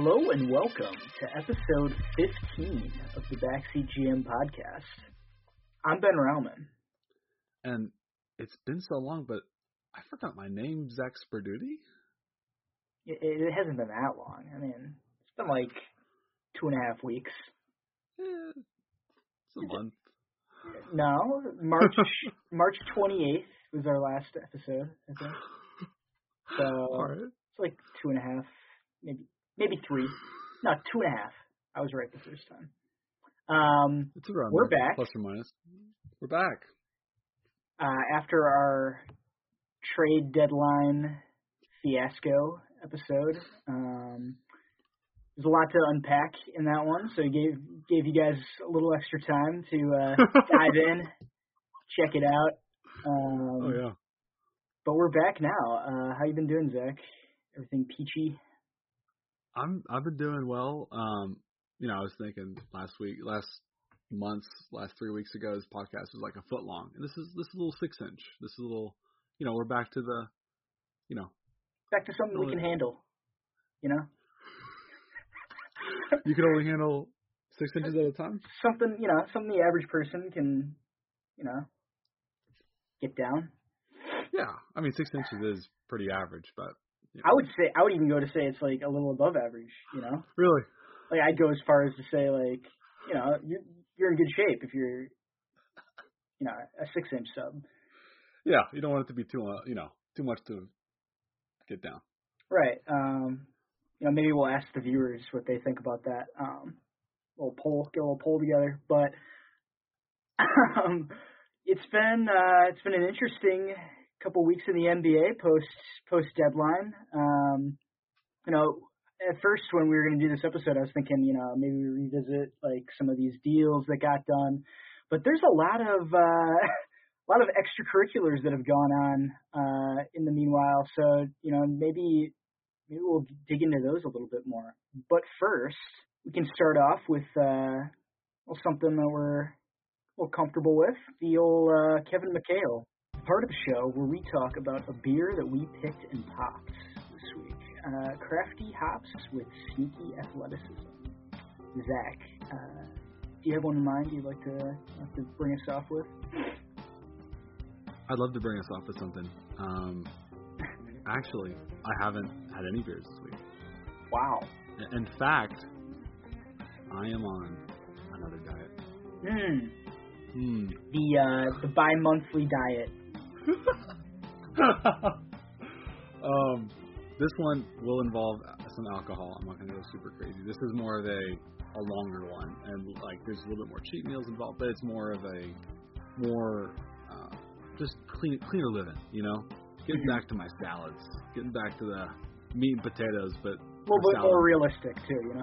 Hello and welcome to episode 15 of the Backseat GM podcast. I'm Ben Rauman. And it's been so long, but I forgot my name, Zach Sperduti. It hasn't been that long. I mean, it's been like 2.5 weeks. It's a month. No, March 28th was our last episode, I think. So all right. It's like 2.5, maybe 3. No, 2.5. I was right the first time. It's around we're back. Plus or minus. We're back. After our trade deadline fiasco episode, there's a lot to unpack in that one, so I gave you guys a little extra time to dive in, check it out. Oh, yeah. But we're back now. How you been doing, Zach? Everything peachy? I've been doing well. I was thinking last 3 weeks ago, this podcast was like a foot long, and this is a little 6-inch. This is a little, we're back to the, back to something we can handle. You can only handle 6 inches at a time. Something the average person can, get down. Yeah, 6 inches is pretty average, but. I would even go to say it's like a little above average, Really? Like I'd go as far as to say like, you're in good shape if you're, a 6-inch sub. Yeah, you don't want it to be too much to get down. Right. Maybe we'll ask the viewers what they think about that. Get a little poll together, but it's been an interesting couple weeks in the NBA post deadline. At first when we were going to do this episode, I was thinking, maybe we revisit like some of these deals that got done, but there's a lot of extracurriculars that have gone on in the meanwhile. So, maybe we'll dig into those a little bit more, but first we can start off with something that we're more comfortable with, the old Kevin McHale. Part of the show where we talk about a beer that we picked and popped this week. Crafty hops with sneaky athleticism. Zach, do you have one in mind you'd like to bring us off with? I'd love to bring us off with something. Actually, I haven't had any beers this week. Wow. In fact, I am on another diet. The bi-monthly diet. This one will involve some alcohol. I'm not going to go super crazy. This is more of a longer one, and like there's a little bit more cheat meals involved, but it's more of just cleaner living. Getting back to my salads, getting back to the meat and potatoes, but a little bit more realistic too. A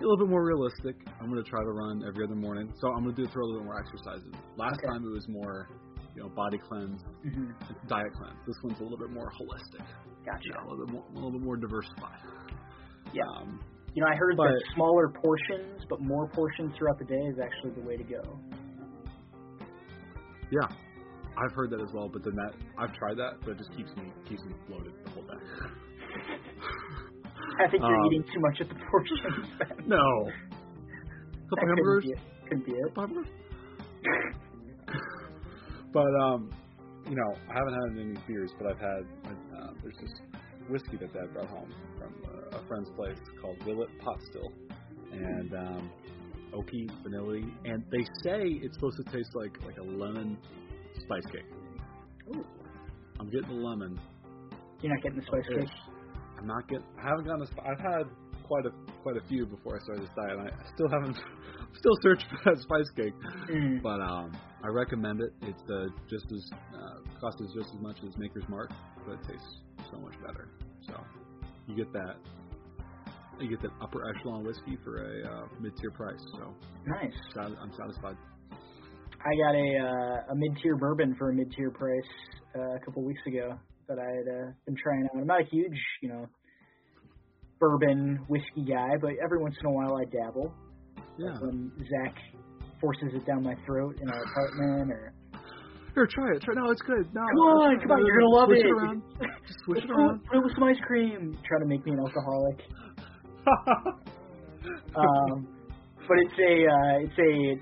little bit more realistic. I'm going to try to run every other morning, so I'm going to throw a little bit more exercises. Last time it was more. Body cleanse, diet cleanse. This one's a little bit more holistic. Gotcha. A little bit more diversified. Yeah. I heard that smaller portions, but more portions throughout the day is actually the way to go. Yeah, I've heard that as well. But then I've tried that, but it just keeps me bloated the whole day. I think you're eating too much at the portions. No. Couple hamburgers. Could be it. Couple hamburgers. But, I haven't had any beers, but I've had, there's this whiskey that Dad brought home from a friend's place called Willet Pot Still. And oaky, vanilla, and they say it's supposed to taste like a lemon spice cake. Ooh. I'm getting the lemon. You're not getting the spice cake? I've had quite a few before I started this diet, and I still haven't... Still search for that spice cake, but I recommend it. It's costs just as much as Maker's Mark, but it tastes so much better. So you get that upper echelon whiskey for a mid-tier price. So nice. I'm satisfied. I got a mid-tier bourbon for a mid-tier price a couple weeks ago that I had been trying out. I'm not a huge bourbon whiskey guy, but every once in a while I dabble. Yeah. When Zach forces it down my throat in our apartment, or here, try it. No, it's good. No, come on, you're gonna love it. Just switch it around. Put it with some ice cream. Try to make me an alcoholic. But it's a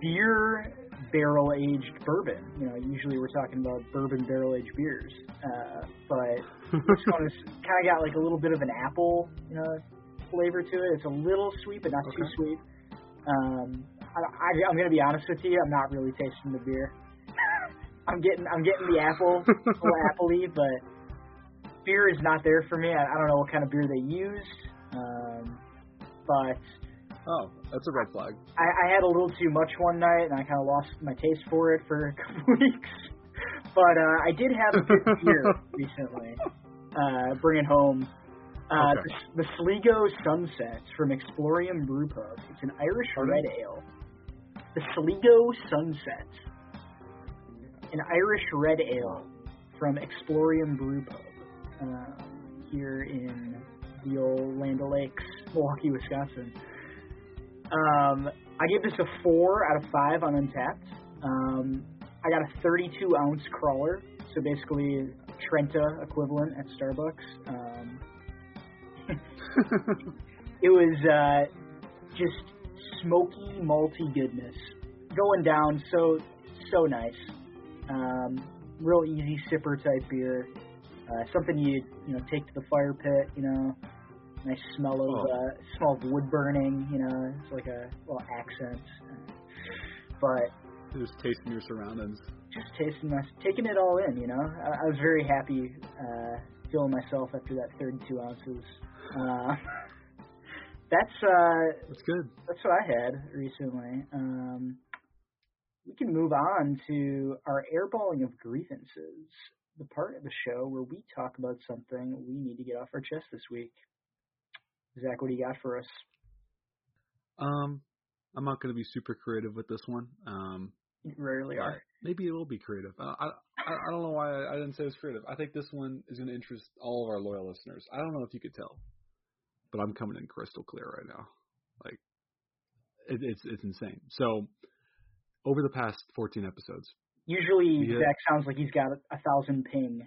beer barrel aged bourbon. You know, usually we're talking about bourbon barrel aged beers, but this one is kind of got like a little bit of an apple, you know, flavor to it. It's a little sweet, but not too sweet. I'm gonna be honest with you. I'm not really tasting the beer. I'm getting the apple, appley, but beer is not there for me. I don't know what kind of beer they used, but. Oh, that's a red flag. I had a little too much one night, and I kind of lost my taste for it for a couple weeks. But I did have a good beer recently, bringing home the Sligo Sunset from Explorium Brewpub. It's an Irish red ale. The Sligo Sunset, an Irish red ale from Explorium Brewpub here in the old Land O'Lakes, Milwaukee, Wisconsin. I give this a 4 out of 5 on Untapped. I got a 32-ounce crawler, so basically Trenta equivalent at Starbucks. It was just smoky, malty goodness going down. So nice. Real easy sipper type beer. Something you take to the fire pit. You know. Nice smell of wood burning, you know, it's like a little accent. But just tasting your surroundings. Just tasting my, taking it all in, you know. I was very happy feeling myself after that 32 ounces. That's good. That's what I had recently. We can move on to our airballing of grievances, the part of the show where we talk about something we need to get off our chest this week. Zach, what do you got for us? I'm not going to be super creative with this one. You rarely are. Maybe it will be creative. I don't know why I didn't say it was creative. I think this one is going to interest all of our loyal listeners. I don't know if you could tell, but I'm coming in crystal clear right now. Like, it's insane. So, over the past 14 episodes. Usually, Zach sounds like he's got 1,000 ping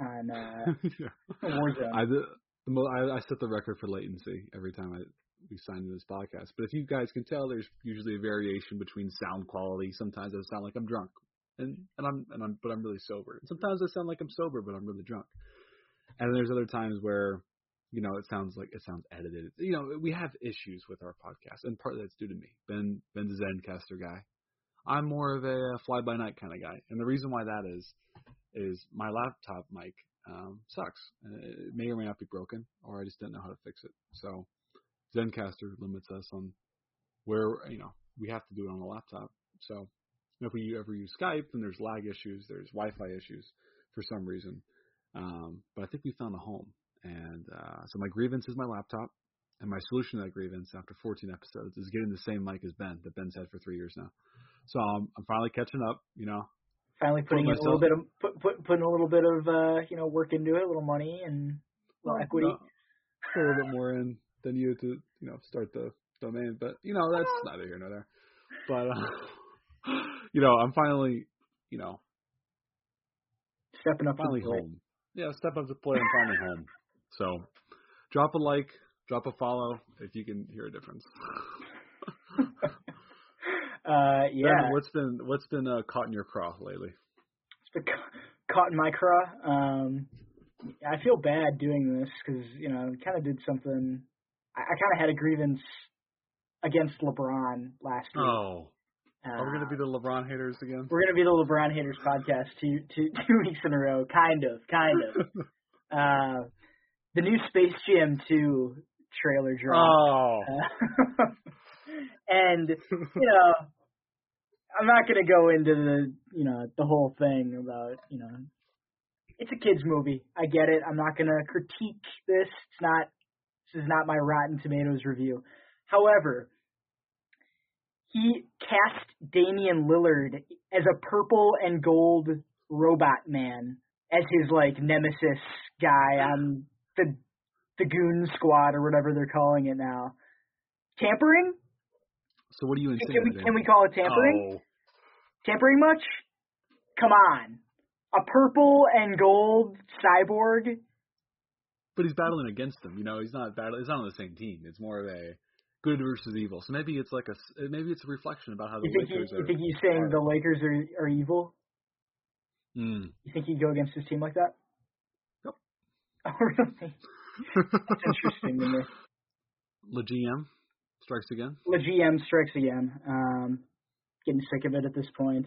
on Warzone. I set the record for latency every time we sign into this podcast. But if you guys can tell, there's usually a variation between sound quality. Sometimes I sound like I'm drunk, but I'm really sober. And sometimes I sound like I'm sober, but I'm really drunk. And there's other times where, you know, it sounds edited. You know, we have issues with our podcast, and part of that's due to me. Ben's a Zencastr guy. I'm more of a fly-by-night kind of guy, and the reason why that is my laptop mic. Sucks. It may or may not be broken, or I just didn't know how to fix it. So Zencastr limits us on where, you know, we have to do it on a laptop. So if we ever use Skype, then there's lag issues, there's Wi-Fi issues for some reason. But I think we found a home. And so my grievance is my laptop, and my solution to that grievance after 14 episodes is getting the same mic as Ben that Ben's had for 3 years now. So I'm finally catching up, you know. Finally putting a little bit of work into it, a little money and a little equity. A little bit more in than you to, you know, start the domain, but you know, that's neither here nor there. But you know, I'm finally, you know, stepping up to home. Yeah, step up to play and finally home. So drop a like, drop a follow if you can hear a difference. Ben, what's been caught in your craw lately? It's been caught in my craw. I feel bad doing this because, you know, I kind of did something. I kind of had a grievance against LeBron last year. Oh, are we going to be the LeBron haters again? We're going to be the LeBron haters podcast two weeks in a row, kind of. The new Space Jam 2 trailer drop. Oh. And, you know, I'm not going to go into the whole thing about, you know, it's a kid's movie. I get it. I'm not going to critique this. This is not my Rotten Tomatoes review. However, he cast Damian Lillard as a purple and gold robot man as his, like, nemesis guy on the Goon Squad or whatever they're calling it now. Tampering? So what do you insinuate? Can we call it tampering? Oh. Tampering much? Come on. A purple and gold cyborg But he's battling against them, you know. He's not battling. It's not on the same team. It's more of a good versus evil. So maybe it's like a reflection about how the Lakers are. You think he's saying the Lakers are evil? Mm. You think he'd go against his team like that? Nope. Oh, really? That's interesting to me. Le GM strikes again. Getting sick of it at this point.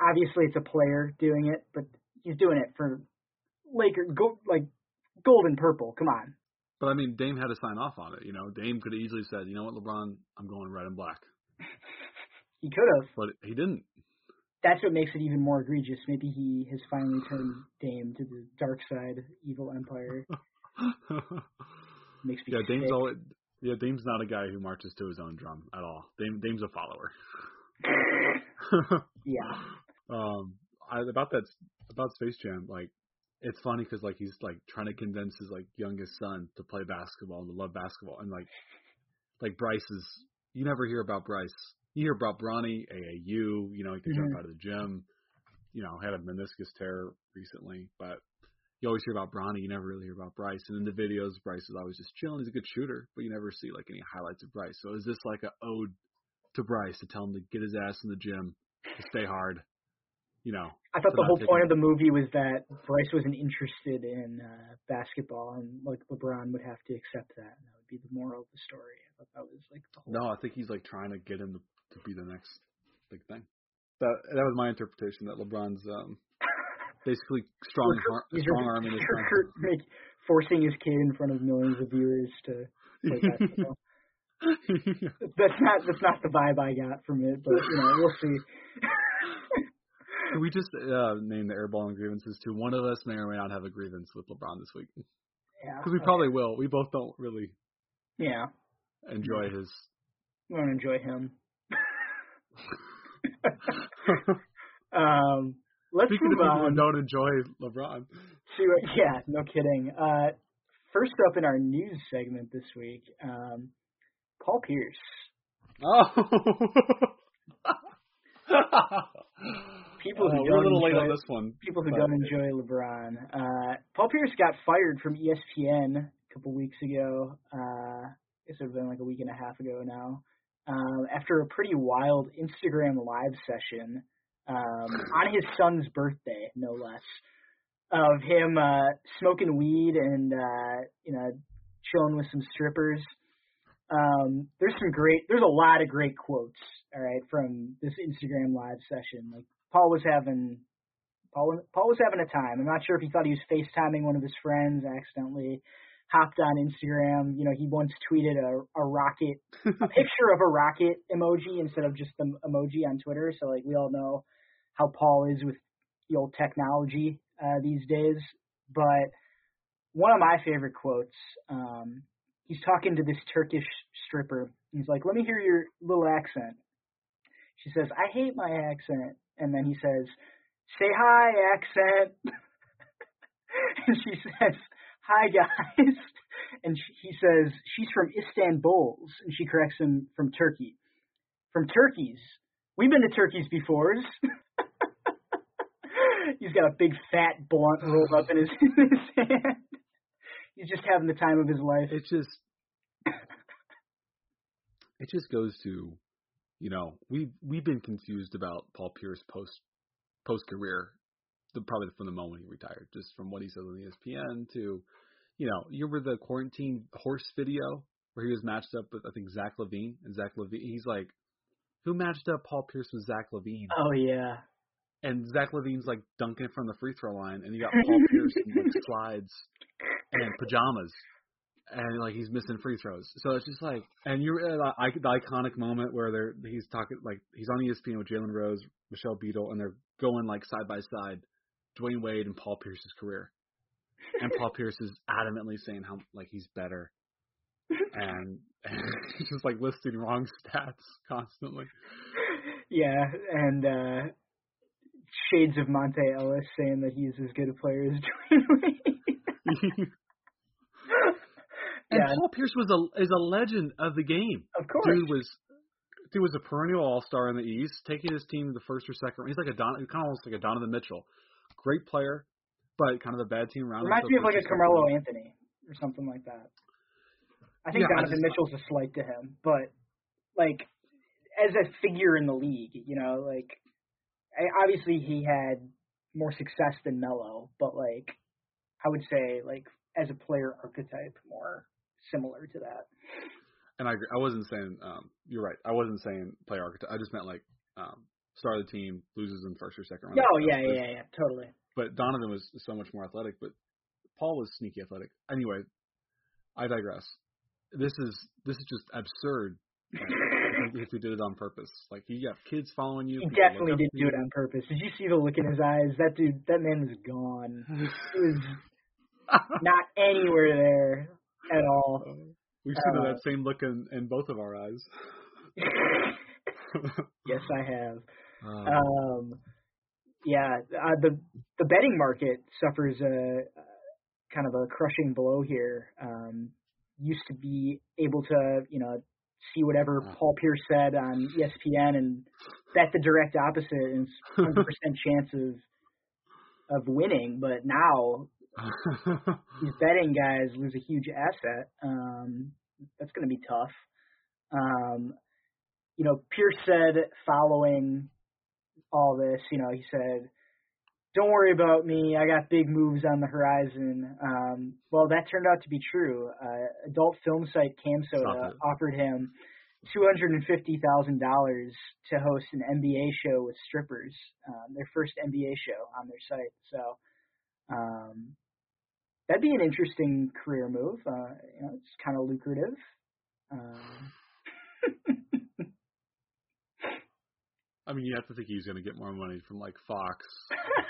Obviously, it's a player doing it, but he's doing it for gold and purple. Come on. But I mean, Dame had to sign off on it. You know, Dame could have easily said, "You know what, LeBron, I'm going red and black." He could have, but he didn't. That's what makes it even more egregious. Maybe he has finally turned Dame to the dark side, evil empire. Makes me sick. Dame's not a guy who marches to his own drum at all. Dame's a follower. Yeah. About Space Jam, like, it's funny because like he's like trying to convince his like youngest son to play basketball and to love basketball, and like Bryce is. You never hear about Bryce. You hear about Bronny, AAU. You know, he can jump out of the gym. You know, had a meniscus tear recently, but you always hear about Bronny. You never really hear about Bryce. And in the videos, Bryce is always just chilling. He's a good shooter, but you never see like any highlights of Bryce. So is this like an ode to Bryce to tell him to get his ass in the gym, to stay hard? You know, I thought the whole point of the movie was that Bryce wasn't interested in basketball, and like LeBron would have to accept that, and that would be the moral of the story. I thought that was like the whole. No, I think he's like trying to get him to be the next big thing. That was my interpretation, that LeBron's basically strong arm in his like forcing his kid in front of millions of viewers to play basketball. That's not the vibe I got from it, but you know, we'll see. Can we just name the airballing grievances to one of us may or may not have a grievance with LeBron this week? Yeah. Because we probably will. We both don't really enjoy his. We don't enjoy him. Let's Speaking move of people on. Who don't enjoy LeBron. Yeah, no kidding. First up in our news segment this week, Paul Pierce. Oh! People who don't enjoy LeBron. Paul Pierce got fired from ESPN a couple weeks ago. I guess it would have been like a week and a half ago now. After a pretty wild Instagram live session on his son's birthday, no less, of him smoking weed and chilling with some strippers. There's a lot of great quotes, all right, from this Instagram live session. Like Paul was having a time. I'm not sure if he thought he was FaceTiming one of his friends, accidentally hopped on Instagram. You know, he once tweeted a picture of a rocket emoji instead of just the emoji on Twitter. So like we all know how Paul is with the old technology these days. But one of my favorite quotes, he's talking to this Turkish stripper. He's like, "Let me hear your little accent." She says, "I hate my accent." And then he says, "Say hi, accent." And she says, "Hi, guys." And he says, "She's from Istanbul." And she corrects him, "From Turkey." "From Turkeys. We've been to Turkeys before." He's got a big fat blunt rolled up in his hand. He's just having the time of his life. It just goes to, you know, we've been confused about Paul Pierce post career, probably from the moment he retired, just from what he said on ESPN to, you know, you remember the quarantine horse video where he was matched up with I think Zach LaVine, and Zach LaVine, he's like, "Who matched up Paul Pierce with Zach LaVine?" Oh yeah. And Zach LaVine's like dunking from the free throw line, and you got Paul Pierce in like slides and pajamas, and like he's missing free throws. So it's just like, and you're the iconic moment where he's talking, like he's on ESPN with Jalen Rose, Michelle Beadle, and they're going like side by side, Dwayne Wade and Paul Pierce's career, and Paul Pierce is adamantly saying how like he's better, and he's just like listing wrong stats constantly. Yeah, and shades of Monte Ellis saying that he's as good a player as Dwayne Wade. And yeah. Paul Pierce is a legend of the game. Of course, dude was a perennial all-star in the East, taking his team to the first or second. He's kind of almost like a Donovan Mitchell, great player, but kind of the bad team round. Reminds me of like a Carmelo Anthony or something like that. I think Donovan Mitchell's a slight to him, but like as a figure in the league, you know, like obviously he had more success than Melo, but like I would say like as a player archetype, more similar to that. And I agree. I wasn't saying you're right. I wasn't saying player archetype. I just meant like star of the team, loses in first or second round. Oh, yeah, totally. But Donovan was so much more athletic, but Paul was sneaky athletic. Anyway, I digress. This is just absurd. If we did it on purpose, like you got kids following you. He definitely did do it on purpose. Did you see the look in his eyes? That man was gone. It was not anywhere there at all. We've seen that same look in both of our eyes. Yes, I have. The betting market suffers a kind of a crushing blow here. Used to be able to, you know, see whatever Paul Pierce said on ESPN and bet the direct opposite and 100% chance of winning. But now these betting guys lose a huge asset. That's going to be tough. You know, Pierce said following all this, you know, he said, "Don't worry about me. I got big moves on the horizon." Well, that turned out to be true. Adult film site Cam Soda offered him $250,000 to host an NBA show with strippers, their first NBA show on their site. So that'd be an interesting career move. You know, it's kind of lucrative. I mean, you have to think he's going to get more money from, like, Fox,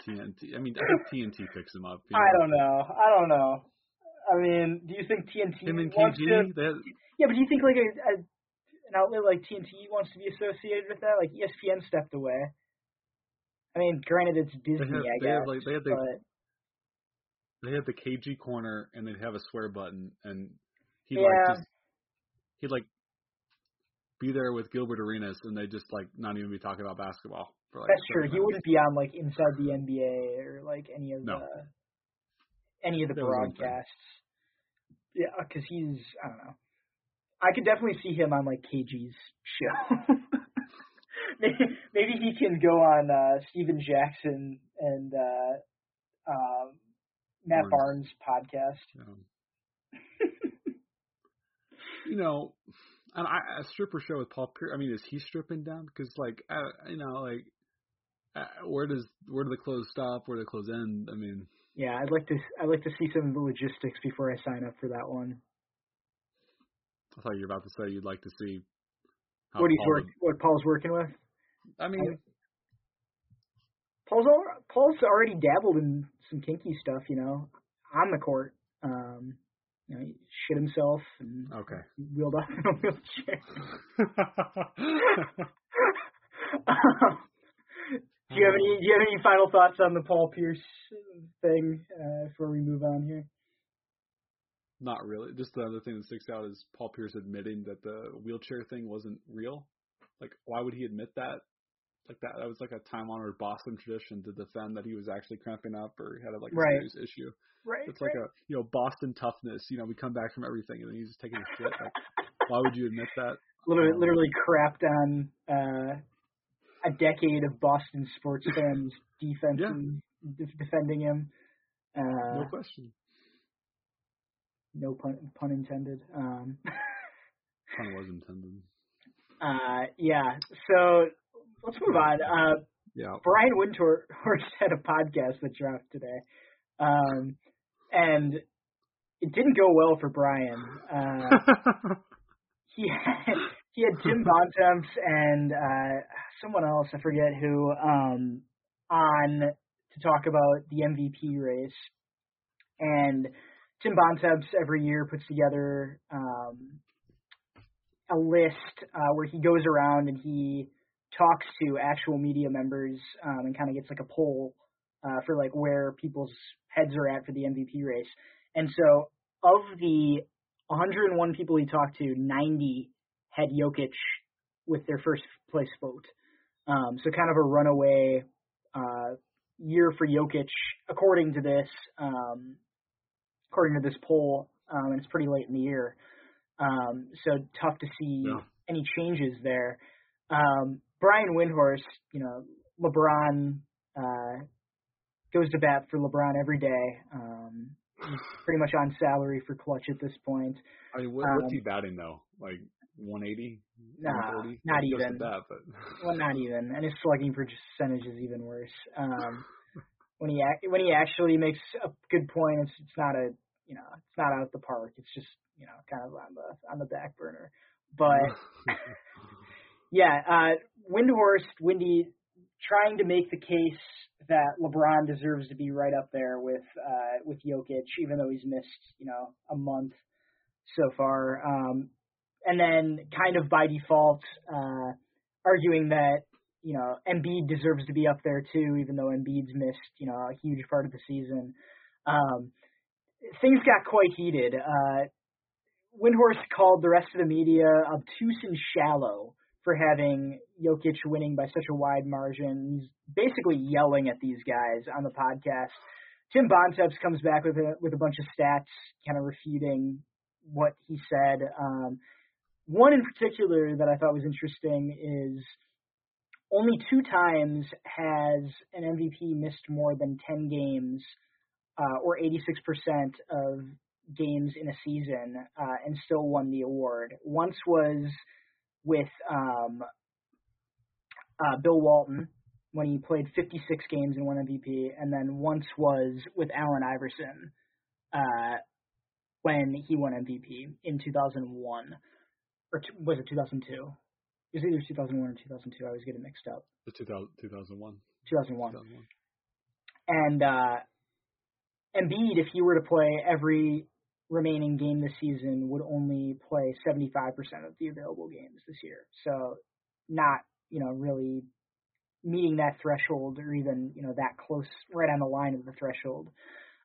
TNT. I mean, I think TNT picks him up. I don't know. I mean, do you think TNT wants KG, to – Yeah, but do you think, like, an outlet like TNT wants to be associated with that? Like, ESPN stepped away. I mean, granted, it's Disney, I guess. They have the KG corner, and they'd have a swear button, and he'd be there with Gilbert Arenas, and they just like not even be talking about basketball. For, like, that's true. He wouldn't be on like Inside the NBA or like any of the broadcasts. Yeah, because he's I don't know. I could definitely see him on like KG's show. Maybe he can go on Steven Jackson and Matt Barnes' podcast. Yeah. You know. And a stripper show with Paul Pierce. I mean, is he stripping down? Because, like, where do the clothes stop? Where do the clothes end? I mean, yeah, I'd like to see some of the logistics before I sign up for that one. I thought you were about to say you'd like to see what Paul's working with. I mean, Paul's already dabbled in some kinky stuff, you know, on the court. You know, he shit himself and wheeled up in a wheelchair. Do you have any final thoughts on the Paul Pierce thing before we move on here? Not really. Just the other thing that sticks out is Paul Pierce admitting that the wheelchair thing wasn't real. Like, why would he admit that? Like that was like a time-honored Boston tradition to defend that he was actually cramping up or he had like a serious issue. Right. It's like a Boston toughness. You know, we come back from everything and then he's just taking a shit. Like, why would you admit that? Literally crapped on a decade of Boston sports fans defense defending him. No question. No pun intended. Pun was intended. So. Let's move on. Brian Windhorst had a podcast that dropped today, and it didn't go well for Brian. He had Jim Bontemps and someone else, I forget who, on to talk about the MVP race. And Jim Bontemps every year puts together a list where he goes around and he talks to actual media members and kind of gets like a poll for like where people's heads are at for the MVP race. And so of the 101 people he talked to, 90 had Jokic with their first place vote. So kind of a runaway year for Jokic, according to this poll, and it's pretty late in the year. So tough to see any changes there. Brian Windhorst, LeBron goes to bat for LeBron every day. He's pretty much on salary for clutch at this point. I mean, what's he batting though? Like 180? Nah, 130? Not he even. Bat, but... Well, not even. And his slugging percentage is even worse. When he actually makes a good point, it's not a it's not out of the park. It's just kind of on the back burner. But Windy trying to make the case that LeBron deserves to be right up there with Jokic, even though he's missed a month so far, and then kind of by default arguing that Embiid deserves to be up there too, even though Embiid's missed a huge part of the season. Things got quite heated. Windhorst called the rest of the media obtuse and shallow for having Jokic winning by such a wide margin. He's basically yelling at these guys on the podcast. Tim Bontemps comes back with a bunch of stats kind of refuting what he said. One in particular that I thought was interesting is only 2 times has an MVP missed more than 10 games or 86% of games in a season and still won the award. Once was with Bill Walton when he played 56 games and won MVP, and then once was with Allen Iverson when he won MVP in 2001. Or was it 2002? It was either 2001 or 2002. I always get it mixed up. 2001. And Embiid, if he were to play every remaining game this season, would only play 75% of the available games this year. So not, really meeting that threshold or even, that close right on the line of the threshold.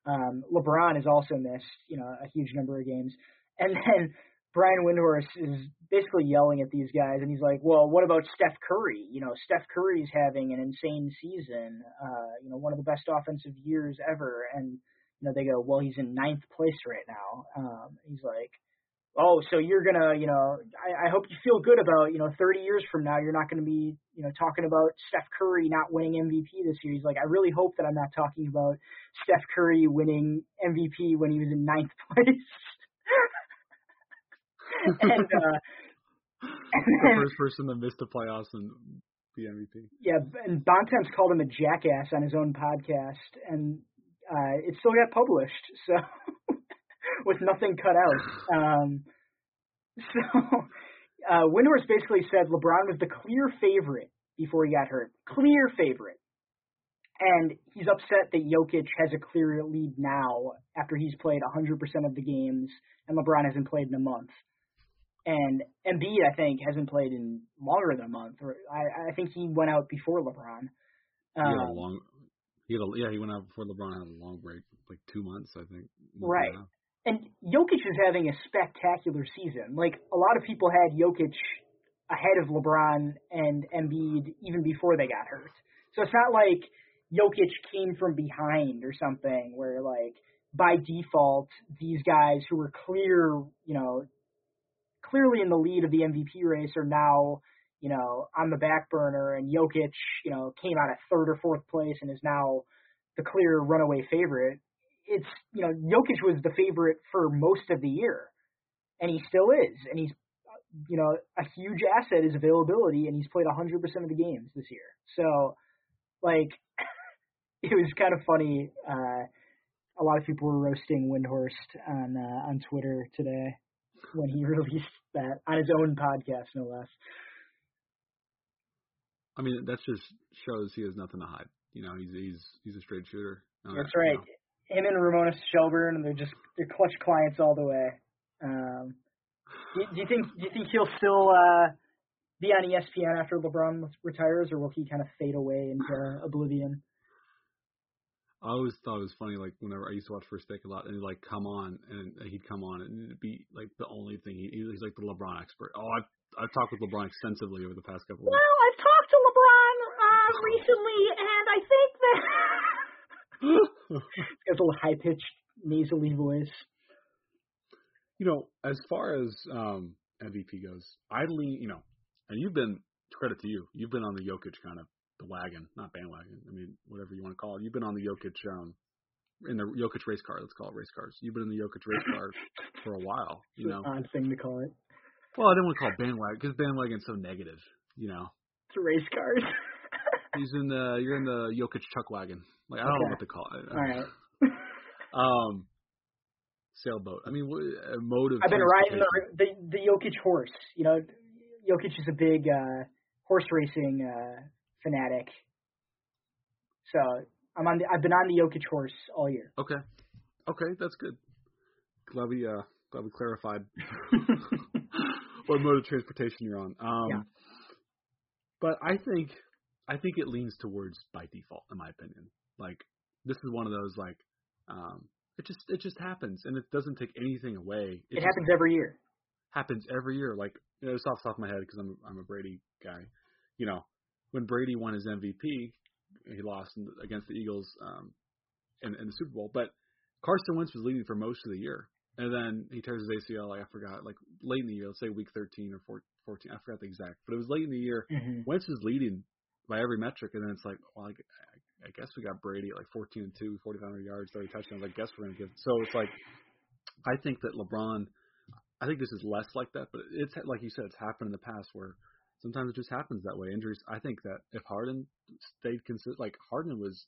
LeBron has also missed, a huge number of games. And then Brian Windhorst is basically yelling at these guys, and he's like, well, what about Steph Curry? Steph Curry's having an insane season, one of the best offensive years ever. And they go, well, he's in 9th place right now. He's like, oh, so you're going to, I hope you feel good about, 30 years from now, you're not going to be, talking about Steph Curry not winning MVP this year. He's like, I really hope that I'm not talking about Steph Curry winning MVP when he was in 9th place. The first person that missed the playoffs and the MVP. Yeah, and Bontemps called him a jackass on his own podcast, and it still got published, so with nothing cut out. Windhorst basically said LeBron was the clear favorite before he got hurt. Clear favorite. And he's upset that Jokic has a clear lead now after he's played 100% of the games and LeBron hasn't played in a month. And Embiid, I think, hasn't played in longer than a month. I think he went out before LeBron. He went out before LeBron had a long break, like 2 months, I think. Right. And Jokic is having a spectacular season. Like, a lot of people had Jokic ahead of LeBron and Embiid even before they got hurt. So it's not like Jokic came from behind or something where, like, by default, these guys who were clearly in the lead of the MVP race are now – on the back burner, and Jokic, came out at 3rd or 4th place and is now the clear runaway favorite. It's, Jokic was the favorite for most of the year, and he still is. And he's, a huge asset is availability, and he's played 100% of the games this year. So, like, it was kind of funny. A lot of people were roasting Windhorst on Twitter today when he released that on his own podcast, no less. I mean, that just shows he has nothing to hide. He's a straight shooter. That's right. Him and Ramona Shelburne, they're clutch clients all the way. Do you think he'll still be on ESPN after LeBron retires, or will he kind of fade away into oblivion? I always thought it was funny, like, whenever I used to watch First Take a lot, and he'd, like, come on, and it'd be, like, the only thing. He's, like, the LeBron expert. Oh, I've talked with LeBron extensively over the past couple of weeks. Well, I've talked to LeBron recently, and I think that... It's got a little high-pitched, nasally voice. You know, as far as MVP goes, I lean, you know, and you've been, credit to you, you've been on the Jokic kind of, the wagon, not bandwagon, I mean, whatever you want to call it. You've been on the Jokic, in the Jokic race car, let's call it race cars. You've been in the Jokic race car for a while, you know. It's an odd thing to call it. Well, I didn't want to call it bandwagon, because bandwagon's so negative, you know. It's a race car. He's in the, you're in the Jokic chuck wagon. Like, I don't know what to call it. All right. Sailboat. I mean, a mode of. I've been riding the Jokic horse. You know, Jokic is a big horse racing fanatic. So I've been on the Jokic horse all year. Okay, that's good. Glad we clarified what mode of transportation you're on. Yeah. But I think it leans towards by default, in my opinion. Like, this is one of those like. It just happens, and it doesn't take anything away. It happens every year. Happens every year. Like, you know, it's off the top of my head because I'm a Brady guy. You know, when Brady won his MVP, he lost against the Eagles in the Super Bowl. But Carson Wentz was leading for most of the year, and then he tears his ACL. Like, I forgot, like late in the year. Let's say week 13 or 14. I forgot the exact, but it was late in the year. Mm-hmm. Wentz was leading by every metric, and then it's like, well, I guess we got Brady at like 14-2, 4,500 yards, 30 touchdowns. I guess we're going to give. So it's like, I think that LeBron, I think this is less like that, but it's like you said, it's happened in the past where sometimes it just happens that way. Injuries. I think that if Harden stayed consistent, like Harden was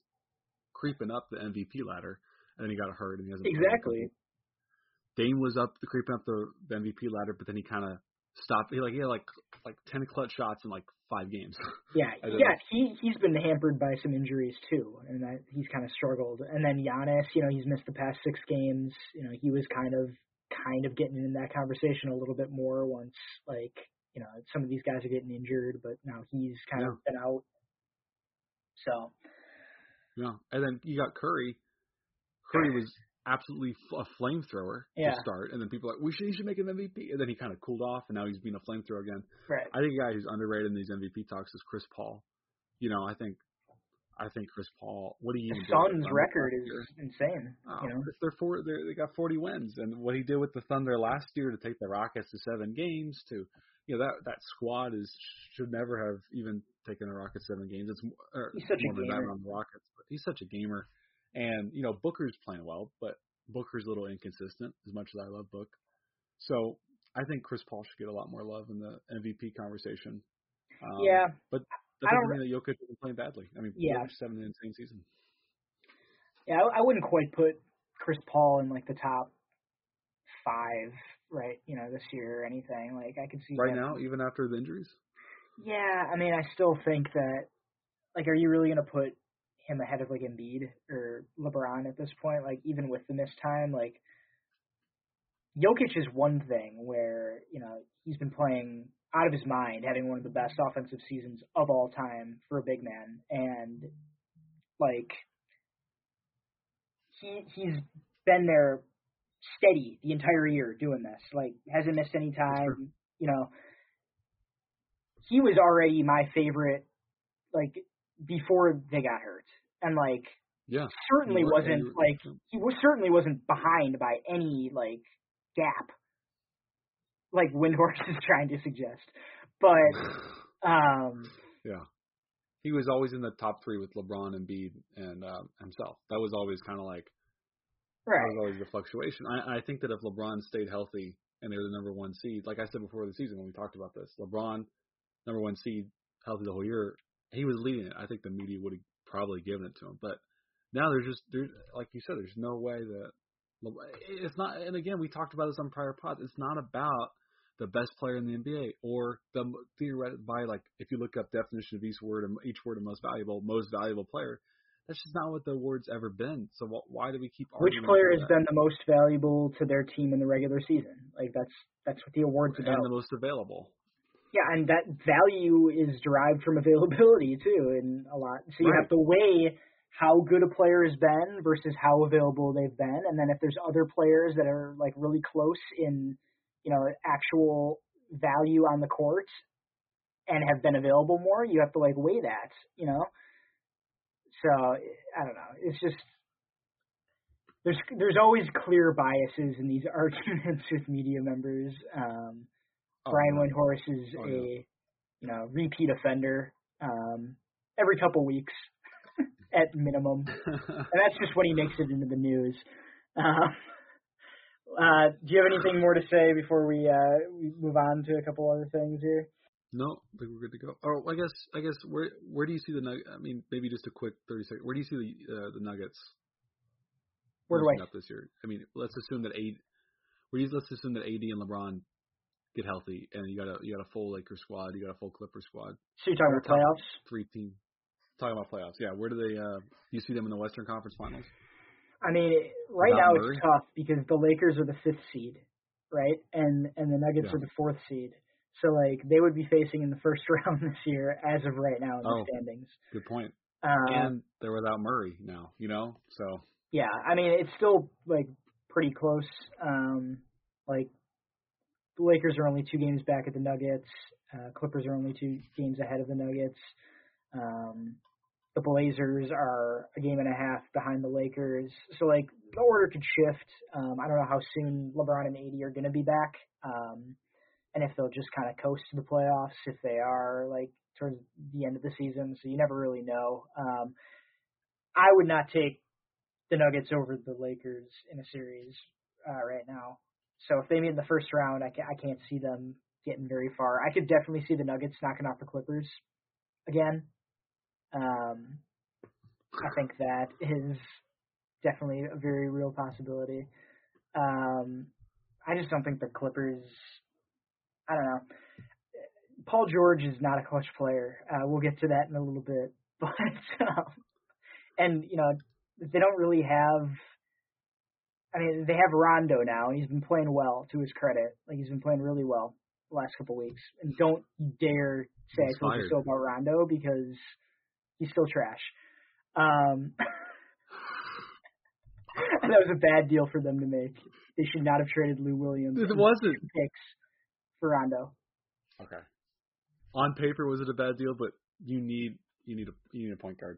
creeping up the MVP ladder and then he got hurt and he hasn't. Exactly. Dame was creeping up the MVP ladder, but then he kind of stopped. He had like 10 clutch shots in like 5 games. Yeah, he's been hampered by some injuries too, and that he's kind of struggled. And then Giannis, you know, he's missed the past 6 games. You know, he was kind of getting in that conversation a little bit more once, like, you know, some of these guys are getting injured, but now he's kind of been out. So. Yeah, and then you got Curry. Curry was absolutely a flamethrower to start, and then people are like, he should make an MVP, and then he kind of cooled off, and now he's being a flamethrower again. Right. I think a guy who's underrated in these MVP talks is Chris Paul. You know, I think Chris Paul. What do you? The Suns' record is insane. Oh, you know? They got 40 wins, and what he did with the Thunder last year to take the Rockets to 7 games, to, you know, that squad should never have even taken the Rockets 7 games. He's such a gamer. On the Rockets, but he's such a gamer. And, you know, Booker's playing well, but Booker's a little inconsistent, as much as I love Book. So I think Chris Paul should get a lot more love in the MVP conversation. Yeah. But that doesn't mean that Jokic isn't playing badly. I mean, Jokic 7 in the same season. Yeah, I wouldn't quite put Chris Paul in, like, the top 5, right, you know, this year or anything. Like, I could see right now, even after the injuries? Yeah, I mean, I still think that, like, are you really going to put – him ahead of like Embiid or LeBron at this point, like even with the missed time, like Jokic is one thing where, you know, he's been playing out of his mind, having one of the best offensive seasons of all time for a big man. And like he's been there steady the entire year doing this, like hasn't missed any time, you know, he was already my favorite, like before they got hurt, and like he certainly wasn't behind by any like gap like Windhorse is trying to suggest, but yeah, he was always in the top 3 with LeBron and Embiid and himself. That was always kind of like that was always the fluctuation. I think that if LeBron stayed healthy and they were the number 1 seed, like I said before the season when we talked about this, LeBron number 1 seed healthy the whole year. He was leading it. I think the media would have probably given it to him. But now there's like you said, there's no way that it's not. And again, we talked about this on prior pods. It's not about the best player in the NBA or the theoretic by like if you look up definition of each word of most valuable player. That's just not what the award's ever been. So why do we keep arguing? Which player has been the most valuable to their team in the regular season? Like that's what the award's about. And the most available. Yeah, and that value is derived from availability, too, in a lot. So you have to weigh how good a player has been versus how available they've been. And then if there's other players that are, like, really close in, you know, actual value on the court, and have been available more, you have to like weigh that, you know? So I don't know. It's just, there's always clear biases in these arguments with media members. Brian Windhorst is you know, repeat offender every couple weeks at minimum. And that's just when he makes it into the news. Do you have anything more to say before we move on to a couple other things here? No, I think we're good to go. Oh, I guess where do you see the Nuggets? I mean, maybe just a quick 30 seconds. Where do you see the Nuggets? Where do I up this year? I mean, let's assume that AD and LeBron get healthy, and you got a full Lakers squad, you got a full Clippers squad. So you're talking about playoffs? Three teams. Talking about playoffs, yeah. Where do they? Do you see them in the Western Conference Finals? I mean, right now it's tough because the Lakers are the 5th seed, right? And the Nuggets are the 4th seed. So, like, they would be facing in the first round this year as of right now in the standings. Good point. And they're without Murray now, you know? So. Yeah, I mean, it's still, like, pretty close. Like, the Lakers are only 2 games back at the Nuggets. Clippers are only 2 games ahead of the Nuggets. The Blazers are a game and a half behind the Lakers. So, like, the order could shift. I don't know how soon LeBron and AD are going to be back. And if they'll just kind of coast to the playoffs, if they are, like, towards the end of the season. So you never really know. I would not take the Nuggets over the Lakers in a series right now. So if they meet in the first round, I can't see them getting very far. I could definitely see the Nuggets knocking off the Clippers again. I think that is definitely a very real possibility. I just don't think the Clippers – I don't know. Paul George is not a clutch player. We'll get to that in a little bit. But and, you know, they don't really have – I mean, they have Rondo now, and he's been playing well, to his credit. Like, he's been playing really well the last couple of weeks. And don't dare say I told you so about Rondo because – he's still trash. And that was a bad deal for them to make. They should not have traded Lou Williams. It wasn't. Picks for Rondo. Okay. On paper, was it a bad deal? But you need a point guard.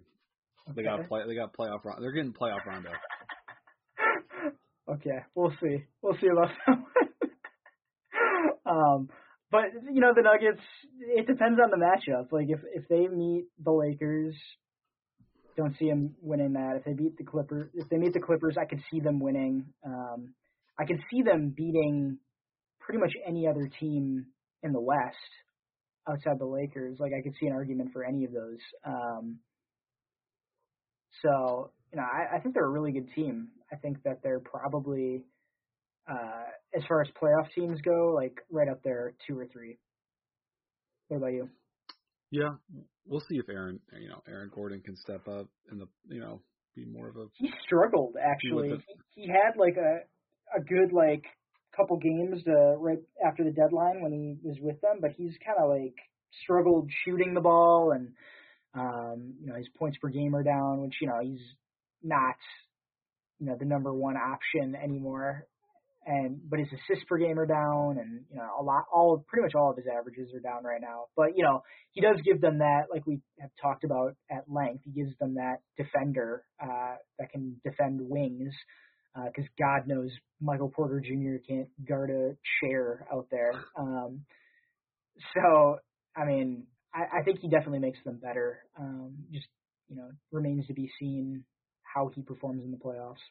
They got playoff. They're getting playoff Rondo. Okay, we'll see. We'll see about that one. But, you know, the Nuggets, it depends on the matchup. Like, if they meet the Lakers, don't see them winning that. If they beat the Clippers, I could see them winning. I could see them beating pretty much any other team in the West outside the Lakers. Like, I could see an argument for any of those. So, you know, I think they're a really good team. I think that they're probably – as far as playoff teams go, like right up there, 2 or 3. What about you? Yeah, we'll see if Aaron Gordon can step up and be more of a. He struggled actually. He had like a good like couple games right after the deadline when he was with them, but he's kind of like struggled shooting the ball and his points per game are down, which he's not the number one option anymore. But his assists per game are down, and pretty much all of his averages are down right now. But he does give them that, like we have talked about at length. He gives them that defender that can defend wings, because God knows Michael Porter Jr. can't guard a chair out there. So I mean, I think he definitely makes them better. Just remains to be seen how he performs in the playoffs.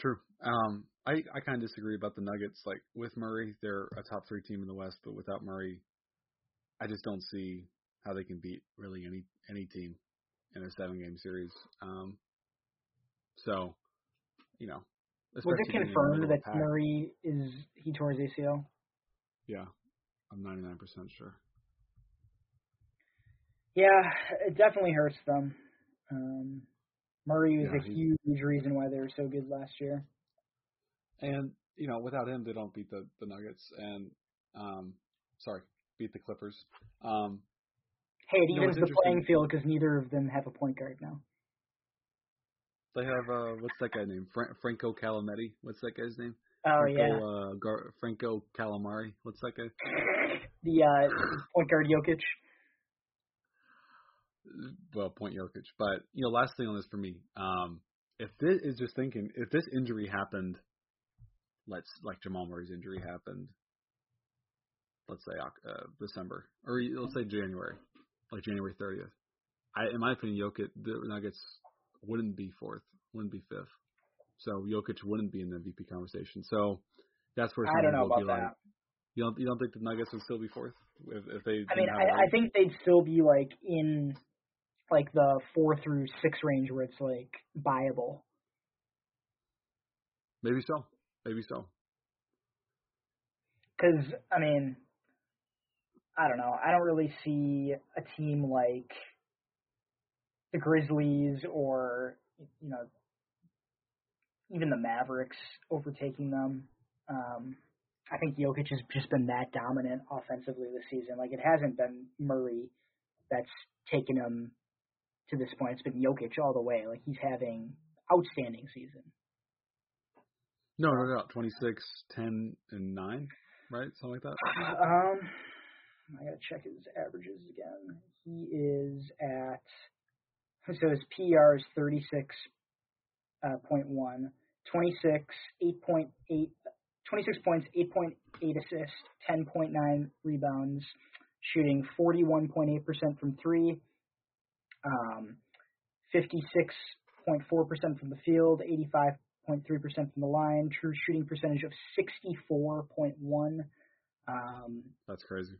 True. I kind of disagree about the Nuggets. Like, with Murray, they're a top 3 team in the West, but without Murray, I just don't see how they can beat really any team in a 7-game series. So, was it confirmed that Murray tore his ACL? Yeah, I'm 99% sure. Yeah, it definitely hurts them. Murray was a huge reason why they were so good last year. And, without him, they don't beat the Nuggets and, beat the Clippers. Hey, it evens the playing field because neither of them have a point guard now. They have, what's that guy named? Franco Calametti. What's that guy's name? Franco Calamari. What's that guy? The point guard Jokic. Well, point Jokic. But, you know, last thing on this for me, if this injury happened, like Jamal Murray's injury happened, let's say December, or let's say January, like January 30th. In my opinion, Jokic, the Nuggets wouldn't be fourth, wouldn't be fifth. So Jokic wouldn't be in the MVP conversation. So that's where I don't know about that. You don't think the Nuggets would still be fourth if they? I mean, I think they'd still be like in like the 4 through 6 range where it's like viable. Maybe so. Because I mean, I don't know. I don't really see a team like the Grizzlies or, you know, even the Mavericks overtaking them. I think Jokic has just been that dominant offensively this season. Like, it hasn't been Murray that's taken him to this point. It's been Jokic all the way. Like, he's having outstanding season. No. 26, 10, and 9, right? Something like that? I got to check his averages again. He is at... So his PR is 36.1, 26 points, 8.8 assists, 10.9 rebounds, shooting 41.8% from three, 56.4% from the field, 85.3% from the line, true shooting percentage of 64.1. That's crazy.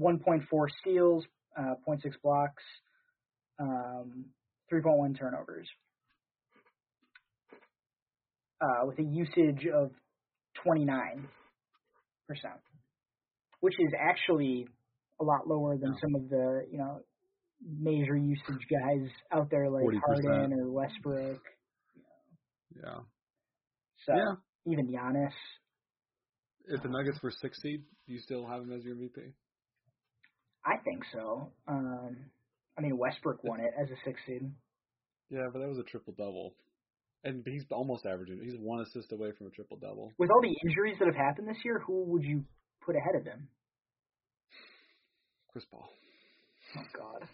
1.4 steals, 0.6 blocks. 3.1 turnovers, with a usage of 29%, which is actually a lot lower than some of the, you know, major usage guys out there like 40%. Harden or Westbrook. You know. Yeah. So even Giannis. If the Nuggets were 6th seed, do you still have him as your MVP? I think so. I mean, Westbrook won it as a 6th seed. Yeah, but that was a triple-double. And he's almost averaging. He's one assist away from a triple-double. With all the injuries that have happened this year, who would you put ahead of him? Chris Paul. Oh, God.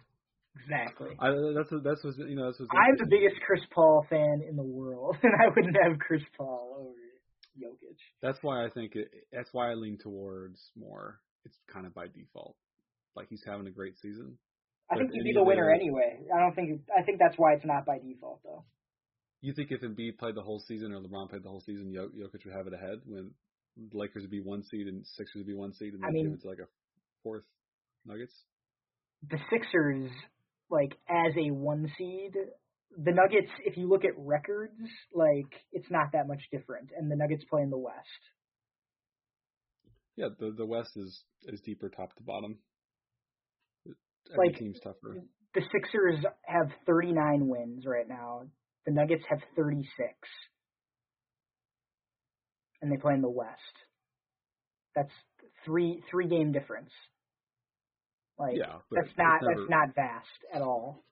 Exactly. I'm the biggest Chris Paul fan in the world, and I wouldn't have Chris Paul over Jokic. That's why I lean towards more. It's kind of by default. Like, he's having a great season. I think you'd be the winner anyway. I think that's why it's not by default, though. You think if Embiid played the whole season or LeBron played the whole season, Jokic would have it ahead when the Lakers would be 1 seed and Sixers would be 1 seed and then it's like a 4th Nuggets? The Sixers, like, as a 1 seed, the Nuggets, if you look at records, like, it's not that much different. And the Nuggets play in the West. Yeah, the West is deeper top to bottom. Like, team's tougher. The Sixers have 39 wins right now. The Nuggets have 36. And they play in the West. That's three game difference. Like, yeah, that's not vast at all.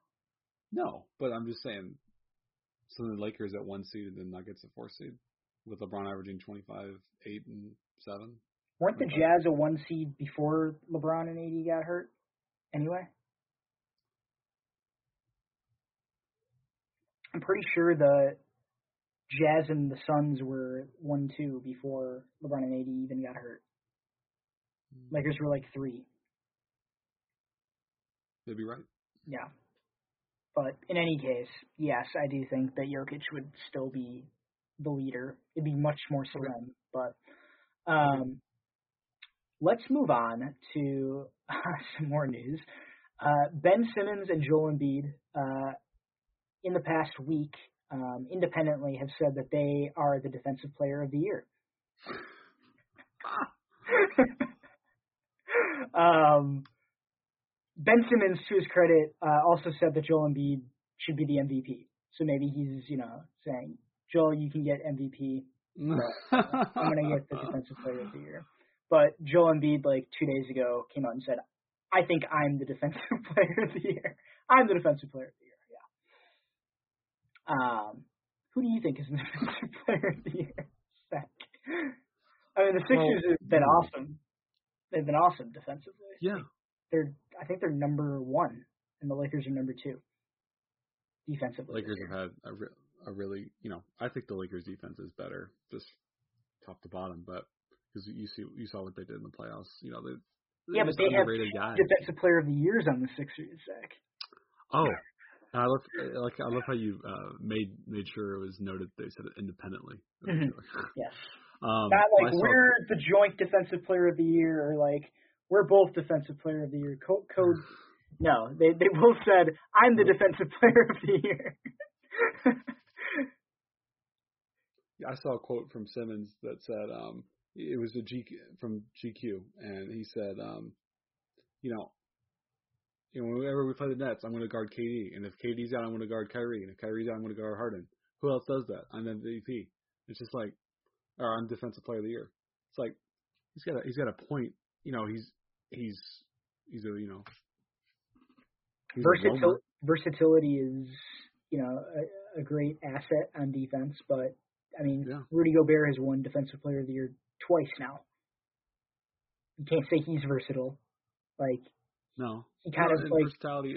No, but I'm just saying, so the Lakers at 1 seed and the Nuggets at 4 seed, with LeBron averaging 25, 8, and 7. Weren't the Jazz a 1 seed before LeBron and AD got hurt? Anyway, I'm pretty sure the Jazz and the Suns were 1-2 before LeBron and AD even got hurt. Lakers were like 3. They'd be right. Yeah. But in any case, yes, I do think that Jokic would still be the leader. It'd be much more slim, but let's move on to some more news. Ben Simmons and Joel Embiid, in the past week, independently have said that they are the Defensive Player of the Year. Ben Simmons, to his credit, also said that Joel Embiid should be the MVP. So maybe he's, you know, saying, Joel, you can get MVP. But, I'm going to get the Defensive Player of the Year. But Joel Embiid, like 2 days ago, came out and said, I think I'm the Defensive Player of the Year. I'm the Defensive Player of the Year, yeah. Who do you think is the Defensive Player of the Year? Seth? I mean, the Sixers have been awesome. They've been awesome defensively. Yeah. I think they're number one, and the Lakers are number two defensively. Lakers have had a really, I think the Lakers defense is better, just top to bottom, but because you saw what they did in the playoffs, but they have defensive player of the years on the Sixers, Zach. Oh, I love how you made sure it was noted they said it independently. Mm-hmm. Yes. Not like we're the joint defensive player of the year, or like we're both defensive player of the year. Code. No, they both said I'm the defensive player of the year. I saw a quote from Simmons that said it was from GQ, and he said, whenever we play the Nets, I'm going to guard KD, and if KD's out, I'm going to guard Kyrie, and if Kyrie's out, I'm going to guard Harden. Who else does that? I'm MVP. It's just like, or I'm defensive player of the year. It's like he's got a point. He's versatility is a great asset on defense, but I mean, Rudy Gobert has won defensive player of the year twice now. You can't say he's versatile. Like, no, he kind of like versatility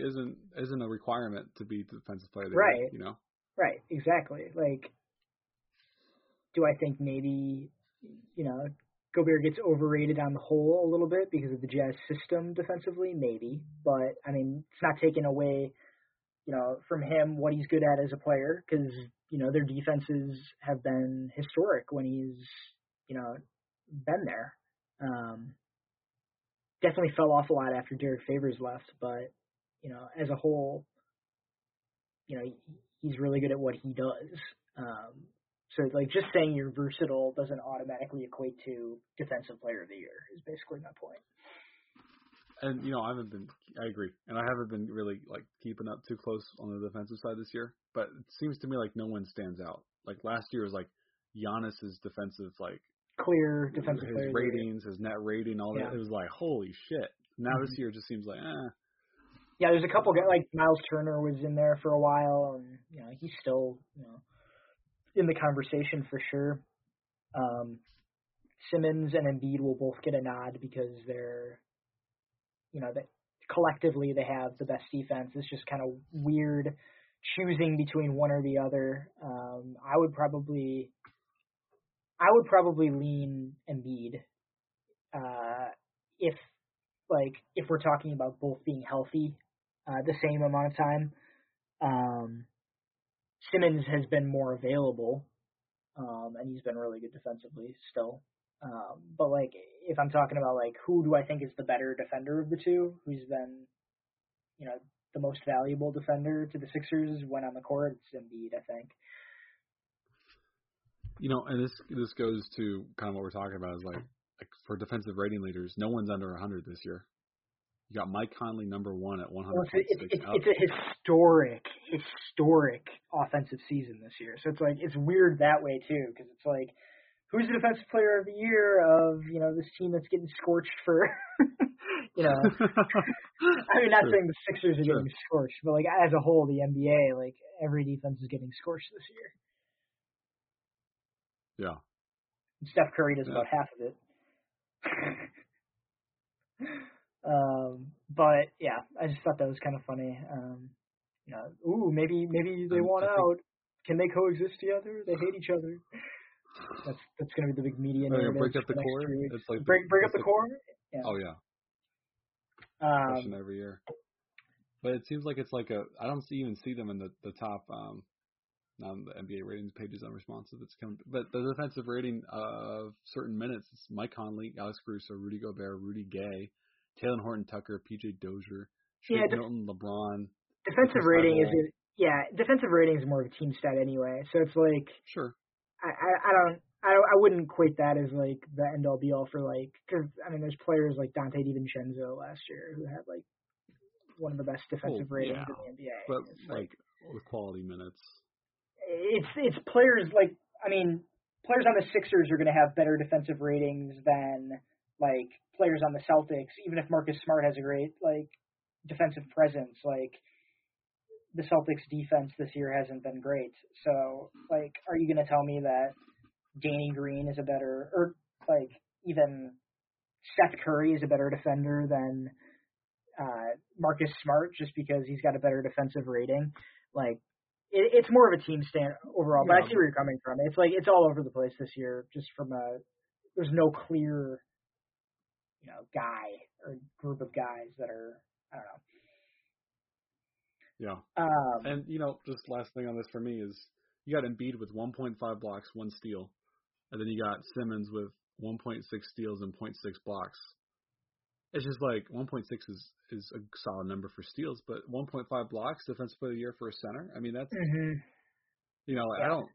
isn't a requirement to be the defensive player of the year. Right. Right. Exactly. Like, do I think maybe Gobert gets overrated on the whole a little bit because of the Jazz system defensively? Maybe, but I mean, it's not taking away from him what he's good at as a player, because their defenses have been historic when he's been there. Definitely fell off a lot after Derek Favors left, but as a whole, he's really good at what he does. So, like, just saying you're versatile doesn't automatically equate to defensive player of the year is basically my point. And, I agree. And I haven't been really, like, keeping up too close on the defensive side this year. But it seems to me like no one stands out. Like, last year was, like, Giannis's defensive, like, clear defensive player. His ratings, his net rating, all that. It was like, holy shit. Now this year it just seems like, Yeah, there's a couple guys, like, Miles Turner was in there for a while. And, he's still, in the conversation for sure. Simmons and Embiid will both get a nod because they're, that collectively they have the best defense. It's just kind of weird choosing between one or the other. I would probably lean Embiid if we're talking about both being healthy the same amount of time. Simmons has been more available, and he's been really good defensively still. But, like, if I'm talking about, like, who do I think is the better defender of the two, who's been, the most valuable defender to the Sixers when on the court, it's Embiid, I think. And this goes to kind of what we're talking about is, like for defensive rating leaders, no one's under 100 this year. You got Mike Conley number one at 100. Well, it's a historic offensive season this year. So it's like it's weird that way too, because it's like who's the defensive player of the year of this team that's getting scorched for I mean, not saying the Sixers are getting scorched, but like as a whole, the NBA, like every defense is getting scorched this year. Yeah. And Steph Curry does about half of it. But yeah, I just thought that was kind of funny. Maybe they want out. Can they coexist together? They hate each other. That's gonna be the big media narrative. Break up the core. It's like break up the core. Yeah. Oh yeah. Question every year. But it seems like it's like I don't even see them in the top on the NBA ratings page is unresponsive. But the defensive rating of certain minutes is Mike Conley, Alex Caruso, Rudy Gobert, Rudy Gay, Taylor Horton Tucker, PJ Dozier, Milton, LeBron. Defensive rating defensive rating is more of a team stat anyway. So it's like sure. I wouldn't equate that as like the end all be all for like, because I mean there's players like Dante DiVincenzo last year who had like one of the best defensive ratings in the NBA. But it's like with quality minutes. It's players like players on the Sixers are going to have better defensive ratings than like players on the Celtics, even if Marcus Smart has a great like defensive presence, like the Celtics defense this year hasn't been great. So like, are you going to tell me that Danny Green is a better, or like even Seth Curry is a better defender than Marcus Smart, just because he's got a better defensive rating. Like it's more of a team stand overall, but I see where you're coming from. It's like, it's all over the place this year, just from a, there's no clear, you know, guy or group of guys that are, I don't know. Yeah. And, you know, just last thing on this for me is you got Embiid with 1.5 blocks, 1 steal. And then you got Simmons with 1.6 steals and 0.6 blocks. It's just like 1.6 is a solid number for steals, but 1.5 blocks, defensive player of the year for a center. I mean, that's, you know, yeah. I don't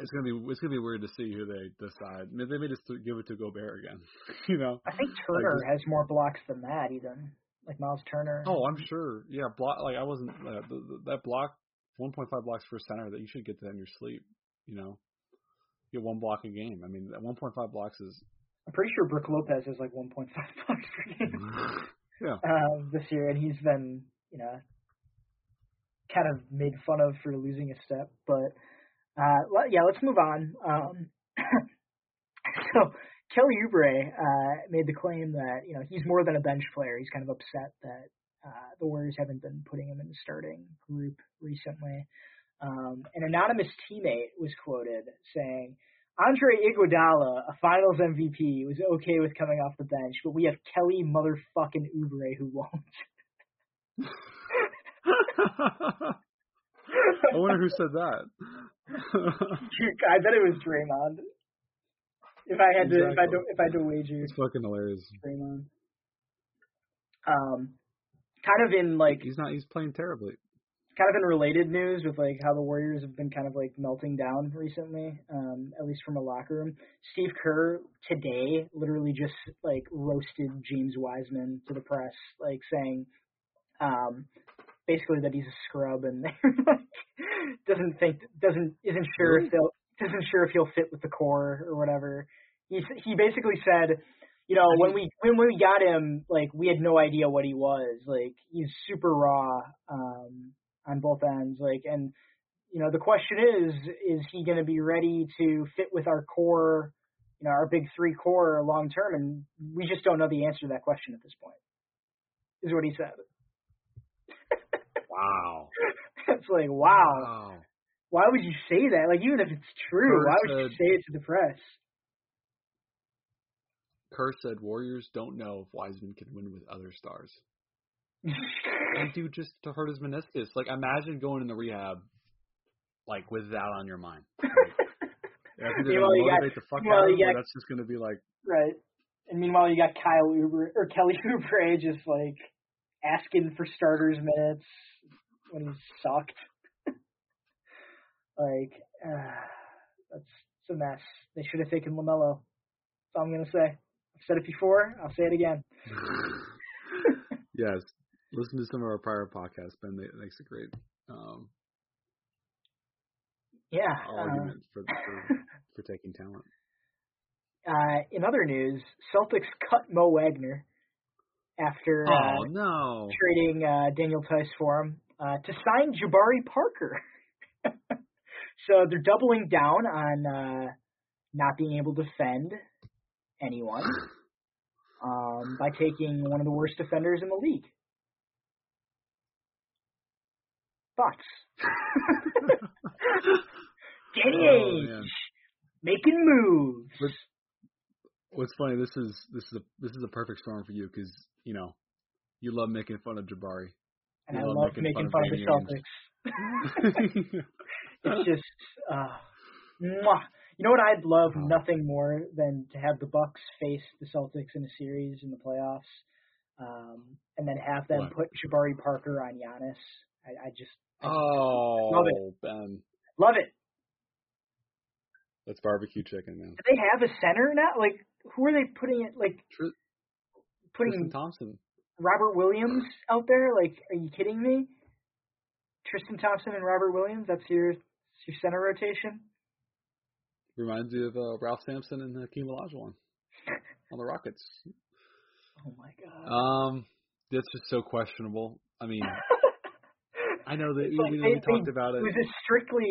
it's gonna be weird to see who they decide. Maybe they may just give it to Gobert again. You know, I think Turner has more blocks than that even. Like Miles Turner. Oh, I'm sure. Yeah, block. Like I wasn't that block, 1.5 blocks for center. That you should get that in your sleep. You know, get one block a game. I mean, that 1.5 blocks is. I'm pretty sure Brook Lopez is like 1.5 blocks per game. Yeah. This year, and he's been, you know, kind of made fun of for losing a step. But yeah, let's move on. So. Kelly Oubre made the claim that, you know, he's more than a bench player. He's kind of upset that the Warriors haven't been putting him in the starting group recently. An anonymous teammate was quoted saying, Andre Iguodala, a finals MVP, was okay with coming off the bench, but we have Kelly motherfucking Oubre who won't. I wonder who said that. I bet it was Draymond. If I had to, if I had to wager, it's fucking hilarious. Draymond. Kind of in like he's playing terribly. Kind of in related news with like how the Warriors have been kind of like melting down recently, at least from a locker room. Steve Kerr today literally just like roasted James Wiseman to the press, like saying, basically that he's a scrub and isn't sure if he'll fit with the core or whatever. He basically said, you know, when we got him, like we had no idea what he was. Like he's super raw on both ends. Like, and you know, the question is he going to be ready to fit with our core, you know, our big three core long term? And we just don't know the answer to that question at this point. Is what he said. Wow. It's like wow. Why would you say that? Like, even if it's true, Kerr would you say it to the press? Kerr said, Warriors don't know if Wiseman can win with other stars. That dude just hurt his meniscus. Like, imagine going into rehab, like, with that on your mind. Like, I think they're going to motivate the fuck out of him, that's just going to be like... Right. And meanwhile, you got Kyle Oubre, or Kelly Oubre just, like, asking for starters minutes when he sucked. Like, that's a mess. They should have taken LaMelo. That's all I'm going to say. I've said it before. I'll say it again. Yes. Listen to some of our prior podcasts. Ben makes a great argument for taking talent. In other news, Celtics cut Mo Wagner after trading Daniel Tice for him to sign Jabari Parker. So they're doubling down on not being able to defend anyone by taking one of the worst defenders in the league. Bucks. Danny Ainge making moves. What's funny? This is a perfect storm for you because you know you love making fun of Jabari. And I love making fun of the Celtics. It's just, mwah. You know what? I'd love nothing more than to have the Bucks face the Celtics in a series in the playoffs, and then have them put Jabari Parker on Giannis. I just love it. Ben. Love it. That's barbecue chicken, man. Do they have a center now? Like, who are they putting it? Like, Tristan Thompson. Robert Williams out there? Like, are you kidding me? Tristan Thompson and Robert Williams? That's your center rotation? Reminds you of Ralph Sampson and Hakeem Olajuwon on the Rockets. Oh, my God. That's just so questionable. I mean, I know that we talked about it. It was strictly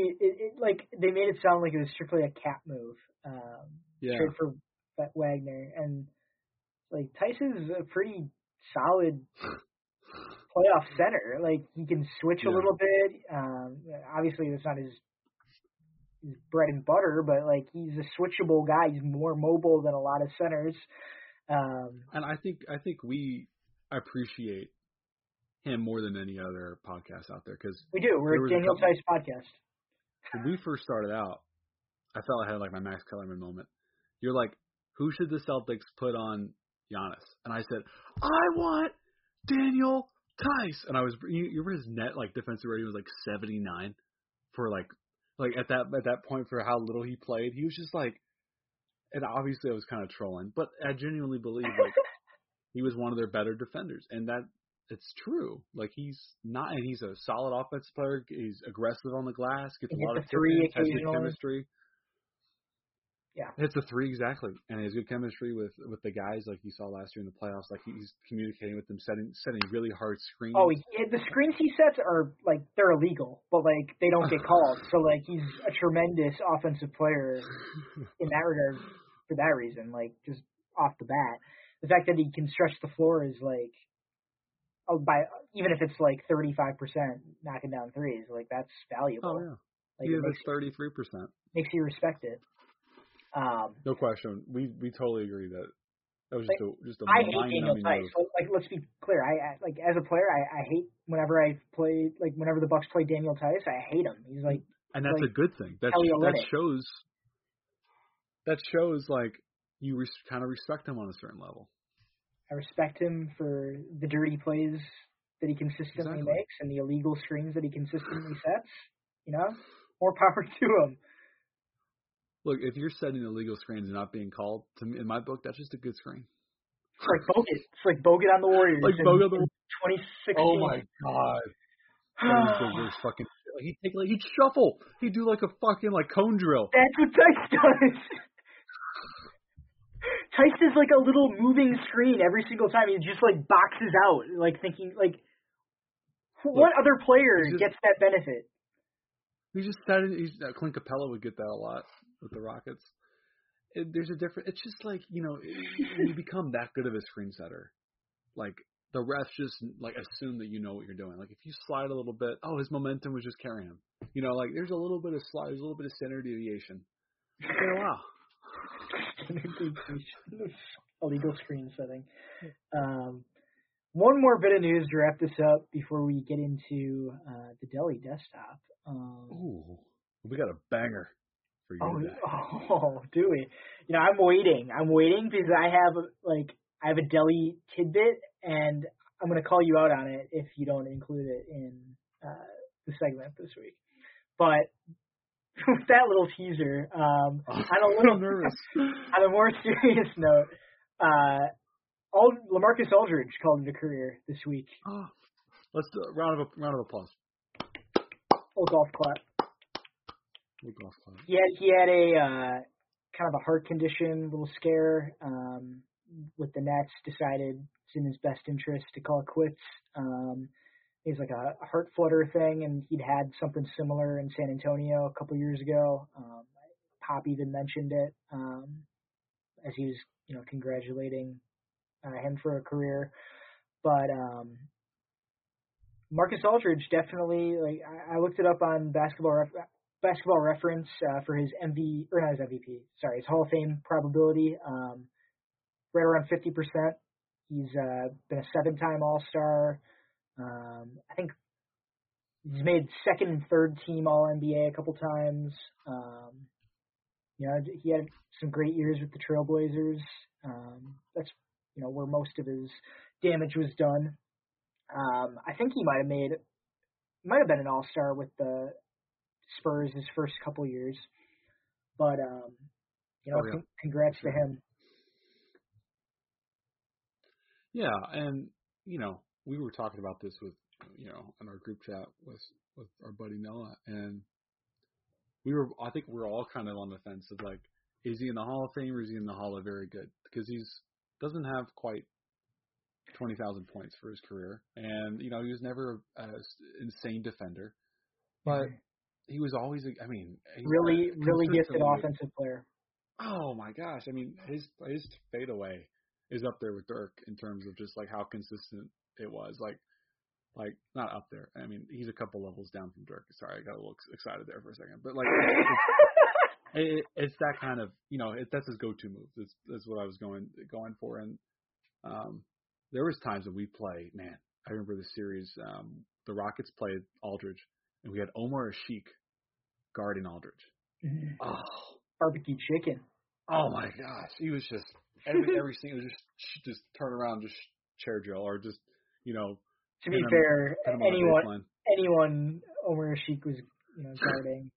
like they made it sound like it was strictly a cap move. Trade for Wagner, and like Tyson's a pretty solid playoff center. Like he can switch a little bit. Obviously, that's not his bread and butter, but like he's a switchable guy. He's more mobile than a lot of centers. And I think we appreciate him more than any other podcast out there because we do. We're a Daniel Tice podcast. When we first started out, I felt I had like my Max Kellerman moment. You're like, who should the Celtics put on Giannis? And I said, I want Daniel Tice. And I was, you remember his net like defensive rating was like 79 for like at that point for how little he played. He was just like. And obviously I was kind of trolling, but I genuinely believe like he was one of their better defenders, and that it's true. Like he's a solid offensive player. He's aggressive on the glass, gets a lot of three, has good chemistry. Yeah, hits a three exactly, and he has good chemistry with the guys. Like you saw last year in the playoffs, like he's communicating with them, setting really hard screens. Oh, the screens he sets are like they're illegal, but like they don't get called. So like he's a tremendous offensive player in that regard. For that reason, like just off the bat, the fact that he can stretch the floor is like, even if it's like 35% knocking down threes, like that's valuable. Oh yeah, like even if it's 33%, makes you respect it. No question. We totally agree that that was just a mind numbing move. Like let's be clear. I like as a player, I hate whenever the Bucks play Daniel Tice, I hate him. He's like, and that's like, a good thing. That shows like you kind of respect him on a certain level. I respect him for the dirty plays that he consistently makes and the illegal screens that he consistently sets. You know, more power to him. Look, if you're setting illegal screens and not being called, to me, in my book, that's just a good screen. It's like Bogut. It's like Bogut on the Warriors. Like Bogut on the Warriors. 2016. Oh, my God. That was the worst fucking shit. He'd shuffle. He'd do like a fucking like cone drill. That's what Tice does. Tice is like a little moving screen every single time. He just like boxes out, like thinking like what other player gets that benefit? Clint Capella would get that a lot. With the Rockets, there's a different. It's just like you become that good of a screen setter, like the refs just like assume that you know what you're doing. Like if you slide a little bit, oh, his momentum was just carrying him. You know, like there's a little bit of slide, there's a little bit of center deviation. It's been a while. Illegal screen setting. One more bit of news to wrap this up before we get into the Deli desktop. Ooh, we got a banger. Do we? You know, I'm waiting because I have a Deli tidbit, and I'm going to call you out on it if you don't include it in the segment this week. But with that little teaser, on a more serious note, LaMarcus Aldridge called it a career this week. Oh, let's do a round of applause. Old golf clap. Yeah, he had a kind of a heart condition, little scare with the Nets. Decided it's in his best interest to call it quits. It was like a heart flutter thing, and he'd had something similar in San Antonio a couple years ago. Pop even mentioned it as he was, congratulating him for a career. But Marcus Aldridge definitely. Like I looked it up on Basketball Reference for his MVP, or not his MVP, sorry, his Hall of Fame probability, right around 50%. He's been a 7-time All-Star. I think he's made second and third team All-NBA a couple times. He had some great years with the Trailblazers. That's where most of his damage was done. I think he might have been an All-Star with the Spurs his first couple years, but congrats to him. Yeah, and we were talking about this with in our group chat with our buddy Noah, and I think we were all kind of on the fence of like, is he in the Hall of Fame or is he in the Hall of Very Good? Because he's doesn't have quite 20,000 points for his career. And, you know, he was never an insane defender. But he was always, I mean. Really gifted offensive player. Oh, my gosh. I mean, his fadeaway is up there with Dirk in terms of just, like, how consistent it was. Like not up there. I mean, he's a couple levels down from Dirk. Sorry, I got a little excited there for a second. But, like, it's that kind of, you know, that's his go-to move. That's what I was going for. And there was times when we played, man, I remember the series, the Rockets played Aldridge, and we had Omar Ashik guarding Aldridge. Mm-hmm. Oh. Barbecue chicken. Oh, my gosh. He was just – everything was just turn around, just chair drill or just, you know. To be fair, anyone Omar Ashik was, you know, guarding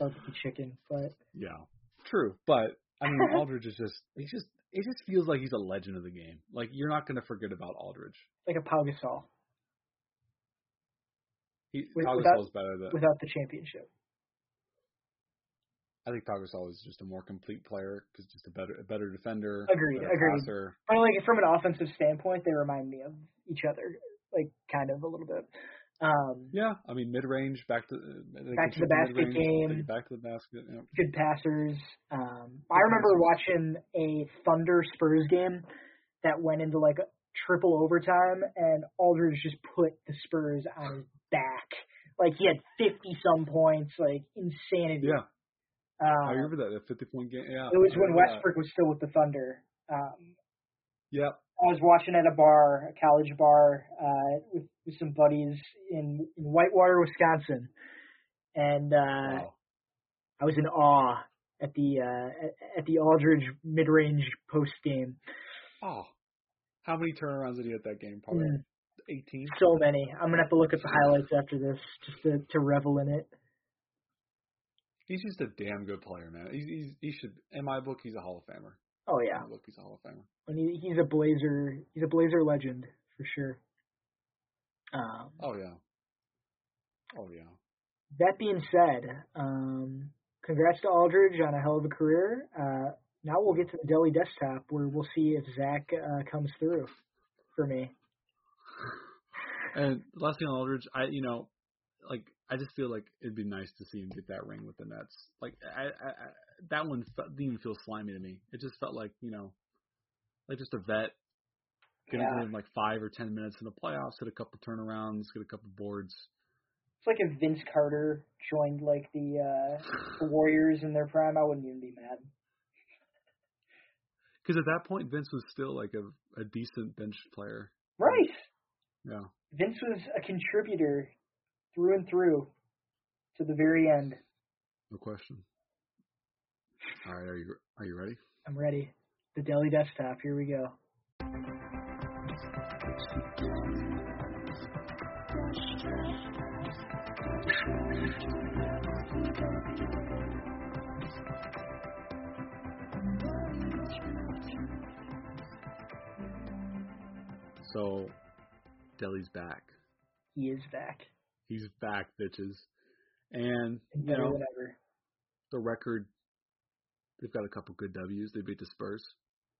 barbecue chicken. But yeah, true. But, I mean, Aldridge is just – it just feels like he's a legend of the game. Like, you're not going to forget about Aldridge. Like a Pau Gasol. Pau Gasol's better than – without the championship. I think Pau Gasol is just a more complete player because just a better defender. Agreed. Passer. But, like, from an offensive standpoint, they remind me of each other, like, kind of a little bit. Yeah, I mean, mid-range, back to the basket game. Back to the basket. You know. Good passers. I remember watching a Thunder Spurs game that went into, like, a triple overtime, and Aldridge just put the Spurs on his back. Like, he had 50-some points, like, insanity. Yeah. I remember that 50-point game. Yeah, it was when Westbrook was still with the Thunder. Yeah. I was watching at a college bar, with some buddies in Whitewater, Wisconsin, and wow. I was in awe at the Aldridge mid-range post game. Oh, how many turnarounds did he hit that game? Probably 18. So many. I'm gonna have to look at the highlights after this just to revel in it. He's just a damn good player, man. He should, in my book, he's a Hall of Famer. Oh yeah, in my book, he's a Hall of Famer. And he's a Blazer legend for sure. Oh yeah. That being said, congrats to Aldridge on a hell of a career. Now we'll get to the Deli Desktop where we'll see if Zach comes through for me. And last thing on Aldridge, I just feel like it'd be nice to see him get that ring with the Nets. Like, I that one didn't even feel slimy to me. It just felt like, you know, like just a vet getting in like 5 or 10 minutes in the playoffs, hit a couple turnarounds, get a couple boards. It's like if Vince Carter joined like the Warriors in their prime, I wouldn't even be mad. Because at that point, Vince was still like a decent bench player. Right. Yeah. Vince was a contributor through and through to the very end. No question. All right, are you ready? I'm ready. The Deli Desktop, here we go. So, Deli's back. He is back. He's back, bitches. And, you know, the record, they've got a couple good W's. They beat the Spurs,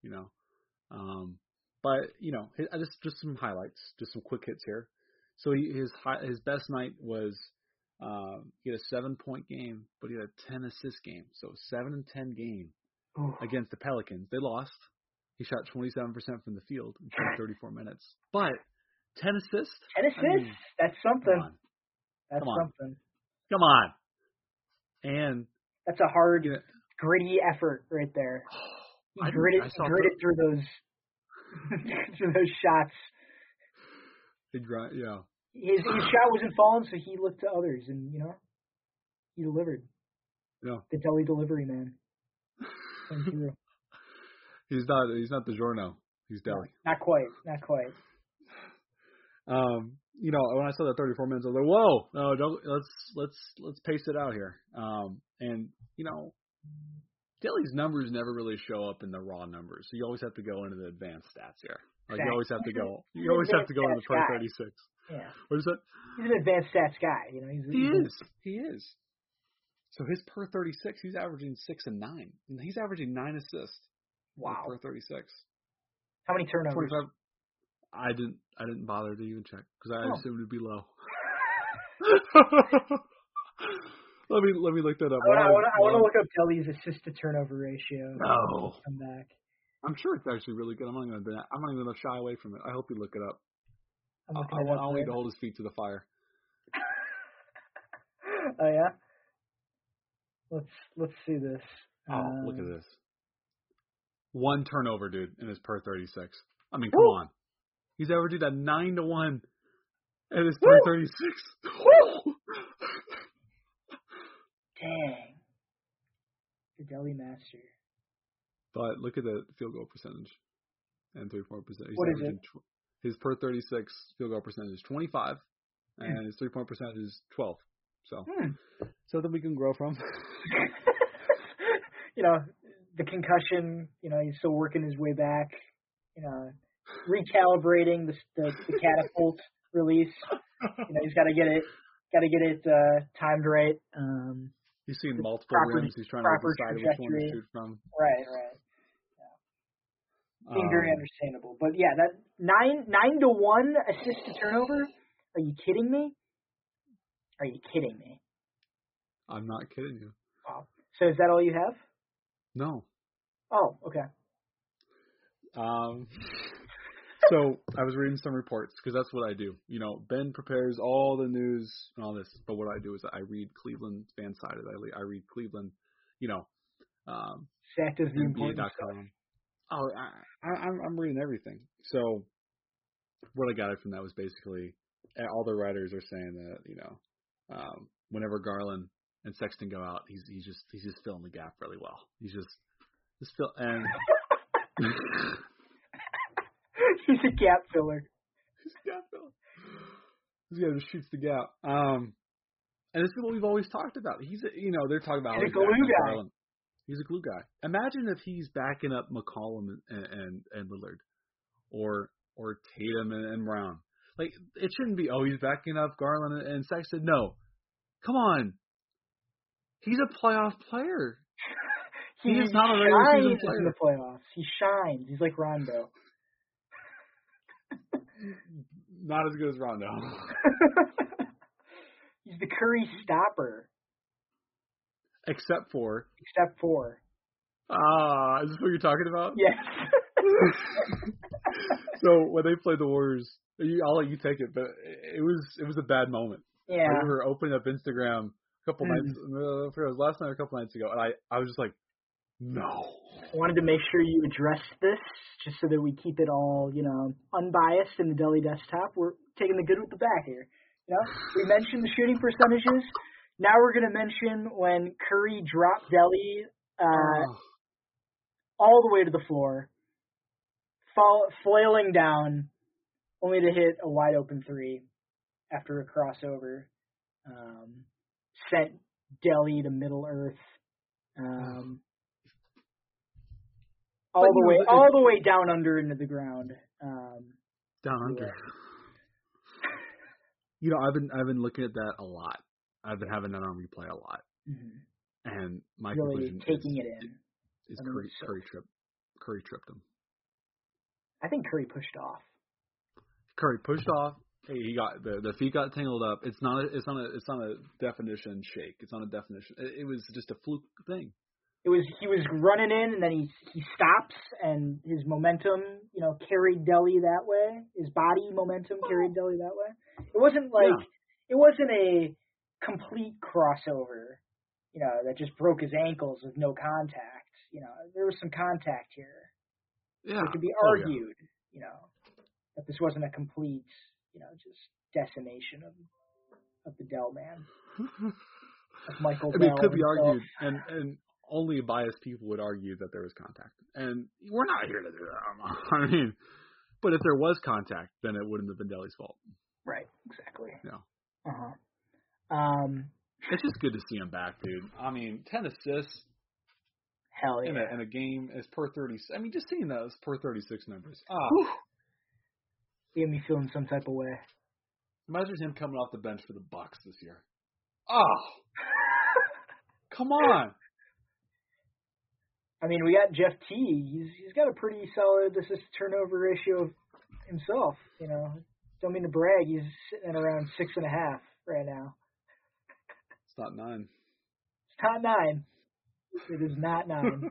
you know. But, you know, I just some highlights, just some quick hits here. So his best night was he had a 7-point game, but he had a 10-assist game. So 7-10 game against the Pelicans. They lost. He shot 27% from the field in 34 minutes. But 10 assists? 10 assists? I mean, that's something. Come on. And that's a hard, gritty effort right there. He gritted through those shots. Yeah. His shot wasn't falling, so he looked to others, and you know, he delivered. Yeah. The Deli delivery man. He's not the DiGiorno. He's Deli. Not quite. You know, when I saw that 34 minutes, I was like, "Whoa, no, let's pace it out here." And you know, Deli's numbers never really show up in the raw numbers, so you always have to go into the advanced stats here. Like exactly. You always have to go into the Pro 36. Yeah. What is that? He's an advanced stats guy. You know, he is. So his per 36, he's averaging 6 and 9, and he's averaging 9 assists. Wow. Per 36. How many turnovers? 25. I didn't bother to even check because I assumed it'd be low. Let me look that up. I want to look up Kelly's assist to turnover ratio. No, come back. I'm sure it's actually really good. I'm not even going to shy away from it. I hope you look it up. I want you to hold his feet to the fire. Oh yeah. Let's see this. Oh, look at this. One turnover, dude, in his per 36. I mean, come on. He's averaged a 9-1 in his per 36. Dang. The Deli Master. But look at the field goal percentage and 3-point percentage. He's averaging his per 36 field goal percentage is 25, and his 3-point percentage is 12. So, something we can grow from. You know, the concussion. You know, he's still working his way back. You know, recalibrating the catapult release. You know, he's got to get it timed right. He's seen multiple rims. He's trying to decide which one to shoot from. Right. Yeah. Being very understandable, but yeah, that 9-1 assist to turnover. Are you kidding me? Are you kidding me? I'm not kidding you. Wow. So is that all you have? No. Oh, okay. So I was reading some reports because that's what I do. You know, Ben prepares all the news and all this, but what I do is I read Cleveland fan side of it. I read Cleveland, you know, NBA.com. Oh, I'm reading everything. So what I got it from that was basically all the writers are saying that, you know, whenever Garland and Sexton go out, he's just filling the gap really well. He's a gap filler. This guy just shoots the gap. And this is what we've always talked about. They're talking about he's a glue guy. Garland. He's a glue guy. Imagine if he's backing up McCollum and Lillard, or Tatum and Brown. Like, it shouldn't be, he's backing up Garland and Sexton. No. Come on. He's a playoff player. He is not a regular season player. In the playoffs. He shines. He's like Rondo. Not as good as Rondo. He's the Curry stopper. Except for. Is this what you're talking about? Yes. So when they played the Warriors, I'll let you take it, but it was a bad moment. Yeah. I remember opening up Instagram a couple nights. I forget, it was last night or a couple nights ago, and I was just like, no. I wanted to make sure you addressed this, just so that we keep it all, you know, unbiased in the Deli Desktop. We're taking the good with the bad here. You know, we mentioned the shooting percentages. Now we're gonna mention when Curry dropped Deli all the way to the floor, flailing down, only to hit a wide open three after a crossover. Sent Deli to Middle Earth. All the way down under into the ground. Down under. Yeah. You know, I've been looking at that a lot. I've been having that on replay a lot. Mm-hmm. And my conclusion is Curry tripped him. I think Curry pushed off. Hey, he got the feet got tangled up. It's not a definition shake. It's not a definition. It was just a fluke thing. He was running in, and then he stops, and his momentum, you know, carried Deli that way. His body momentum carried Deli that way. It wasn't like it wasn't a complete crossover, you know, that just broke his ankles with no contact. You know, there was some contact here. Yeah, so it could be argued, you know, that this wasn't a complete, you know, just decimation of the Dell man, of Michael Bell. I mean, it could be argued, and only biased people would argue that there was contact, and we're not here to do that. I mean, but if there was contact, then it wouldn't have been Deli's fault. Right. Exactly. Yeah. It's just good to see him back, dude. I mean, 10 assists. Hell yeah. In a game as per 30. I mean, just seeing those per 36 numbers. Get me feeling some type of way. Imagine him coming off the bench for the Bucks this year. Come on. I mean, we got Jeff T. He's got a pretty solid assist turnover ratio of himself, you know. Don't mean to brag, he's sitting at around 6.5 right now. It's not 9. It's not 9. It is not 9.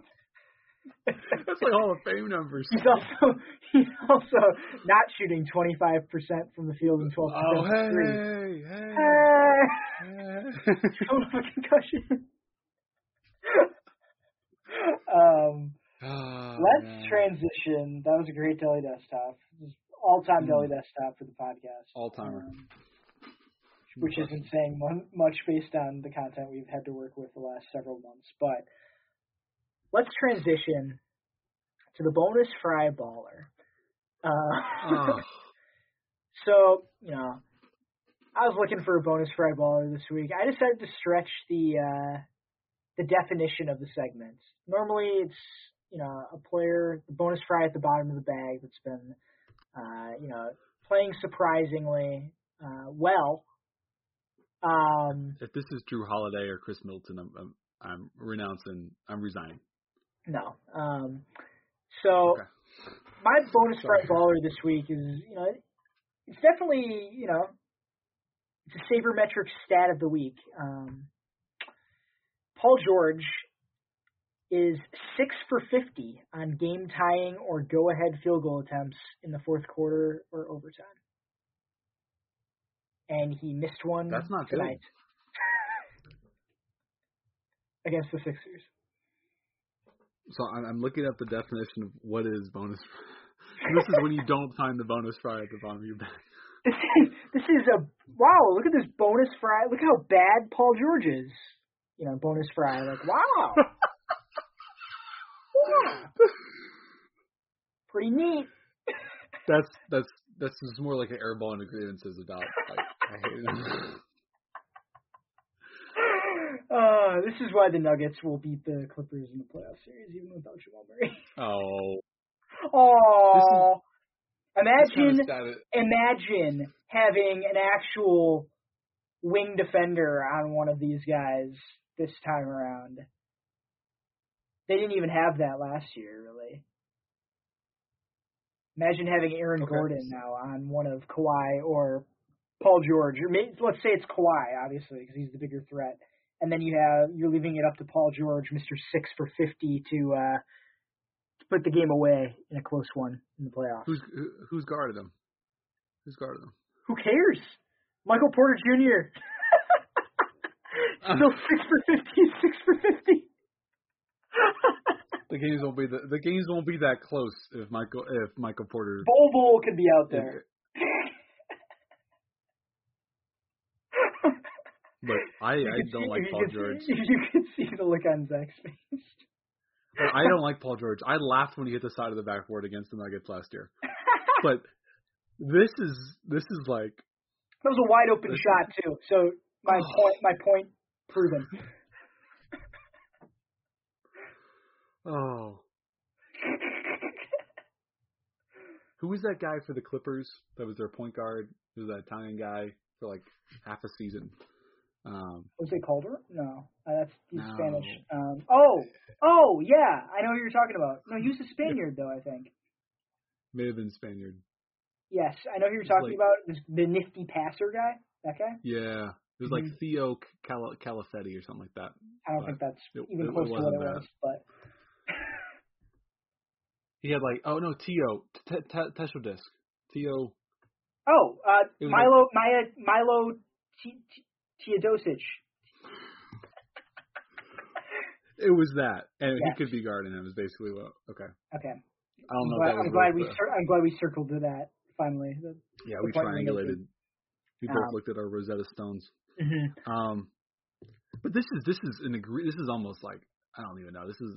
That's like Hall of Fame numbers. He's also not shooting 25% from the field and 12% from three. Hey. Total concussion. Let's transition. That was a great Deli Desktop. All-time Deli Desktop for the podcast. All-timer. Which isn't saying much based on the content we've had to work with the last several months. But let's transition to the bonus fry baller. So, you know, I was looking for a bonus fry baller this week. I decided to stretch the definition of the segments. Normally it's, you know, a player, the bonus fry at the bottom of the bag that's been, you know, playing surprisingly well. If this is Drew Holiday or Chris Middleton, I'm renouncing. I'm resigning. No. My bonus fry baller this week is, you know, it's definitely, you know, it's a sabermetric stat of the week. Paul George is 6 for 50 on game tying or go ahead field goal attempts in the fourth quarter or overtime, and he missed one. That's not tonight. Good. Against the Sixers. So I'm looking up the definition of what is bonus fry. This is when you don't find the bonus fry at the bottom of your bag. This is a wow! Look at this bonus fry. Look how bad Paul George is. You know, bonus fry. Like wow. Yeah. Pretty neat. That's just more like an airball into grievances about. Like, I hate it. This is why the Nuggets will beat the Clippers in the playoff series, even without Jamal Murray. Oh. Imagine having an actual wing defender on one of these guys this time around. They didn't even have that last year, really. Imagine having Aaron Gordon now on one of Kawhi or Paul George. Or maybe, let's say it's Kawhi, obviously, because he's the bigger threat. And then you're leaving it up to Paul George, Mr. 6 for 50, to put the game away in a close one in the playoffs. Who's guarded him? Who cares? Michael Porter Jr. Still 6 for 50. The games won't be that close if Michael Porter. Bol could be out there. But I don't like Paul George. You could see the look on Zach's face. I don't like Paul George. I laughed when he hit the side of the backboard against the Nuggets last year. But this is like that was a wide open shot too. So my point proven. Oh. Who was that guy for the Clippers? That was their point guard. Who was that Italian guy for like half a season? Jose Calder? No, he's Spanish. Yeah, I know who you're talking about. No, he was a Spaniard though, I think. May have been Spaniard. Yes, I know who you're talking about. The nifty passer guy, that guy. Yeah, it was like Theo Calafetti or something like that. I don't think that's even close to what it was, but he had like Tesho Disc Theo. Oh, Milo. Teodosic. It was that, and yes. He could be guarding him. Is basically what. Okay. I'm glad we circled to that finally. We triangulated. We both looked at our Rosetta Stones. Mm-hmm. But this is almost like I don't even know. This is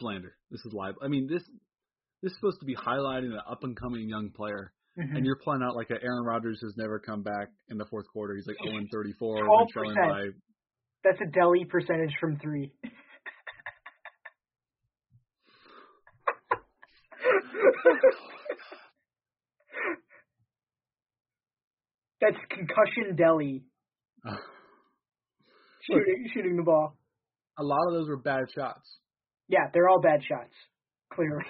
slander. This is libel. I mean this is supposed to be highlighting an up and coming young player. Mm-hmm. And you're playing out like Aaron Rodgers has never come back in the fourth quarter. He's like 0-34. 12%. That's a deli percentage from three. That's concussion deli. Shooting the ball. A lot of those were bad shots. Yeah, they're all bad shots, clearly.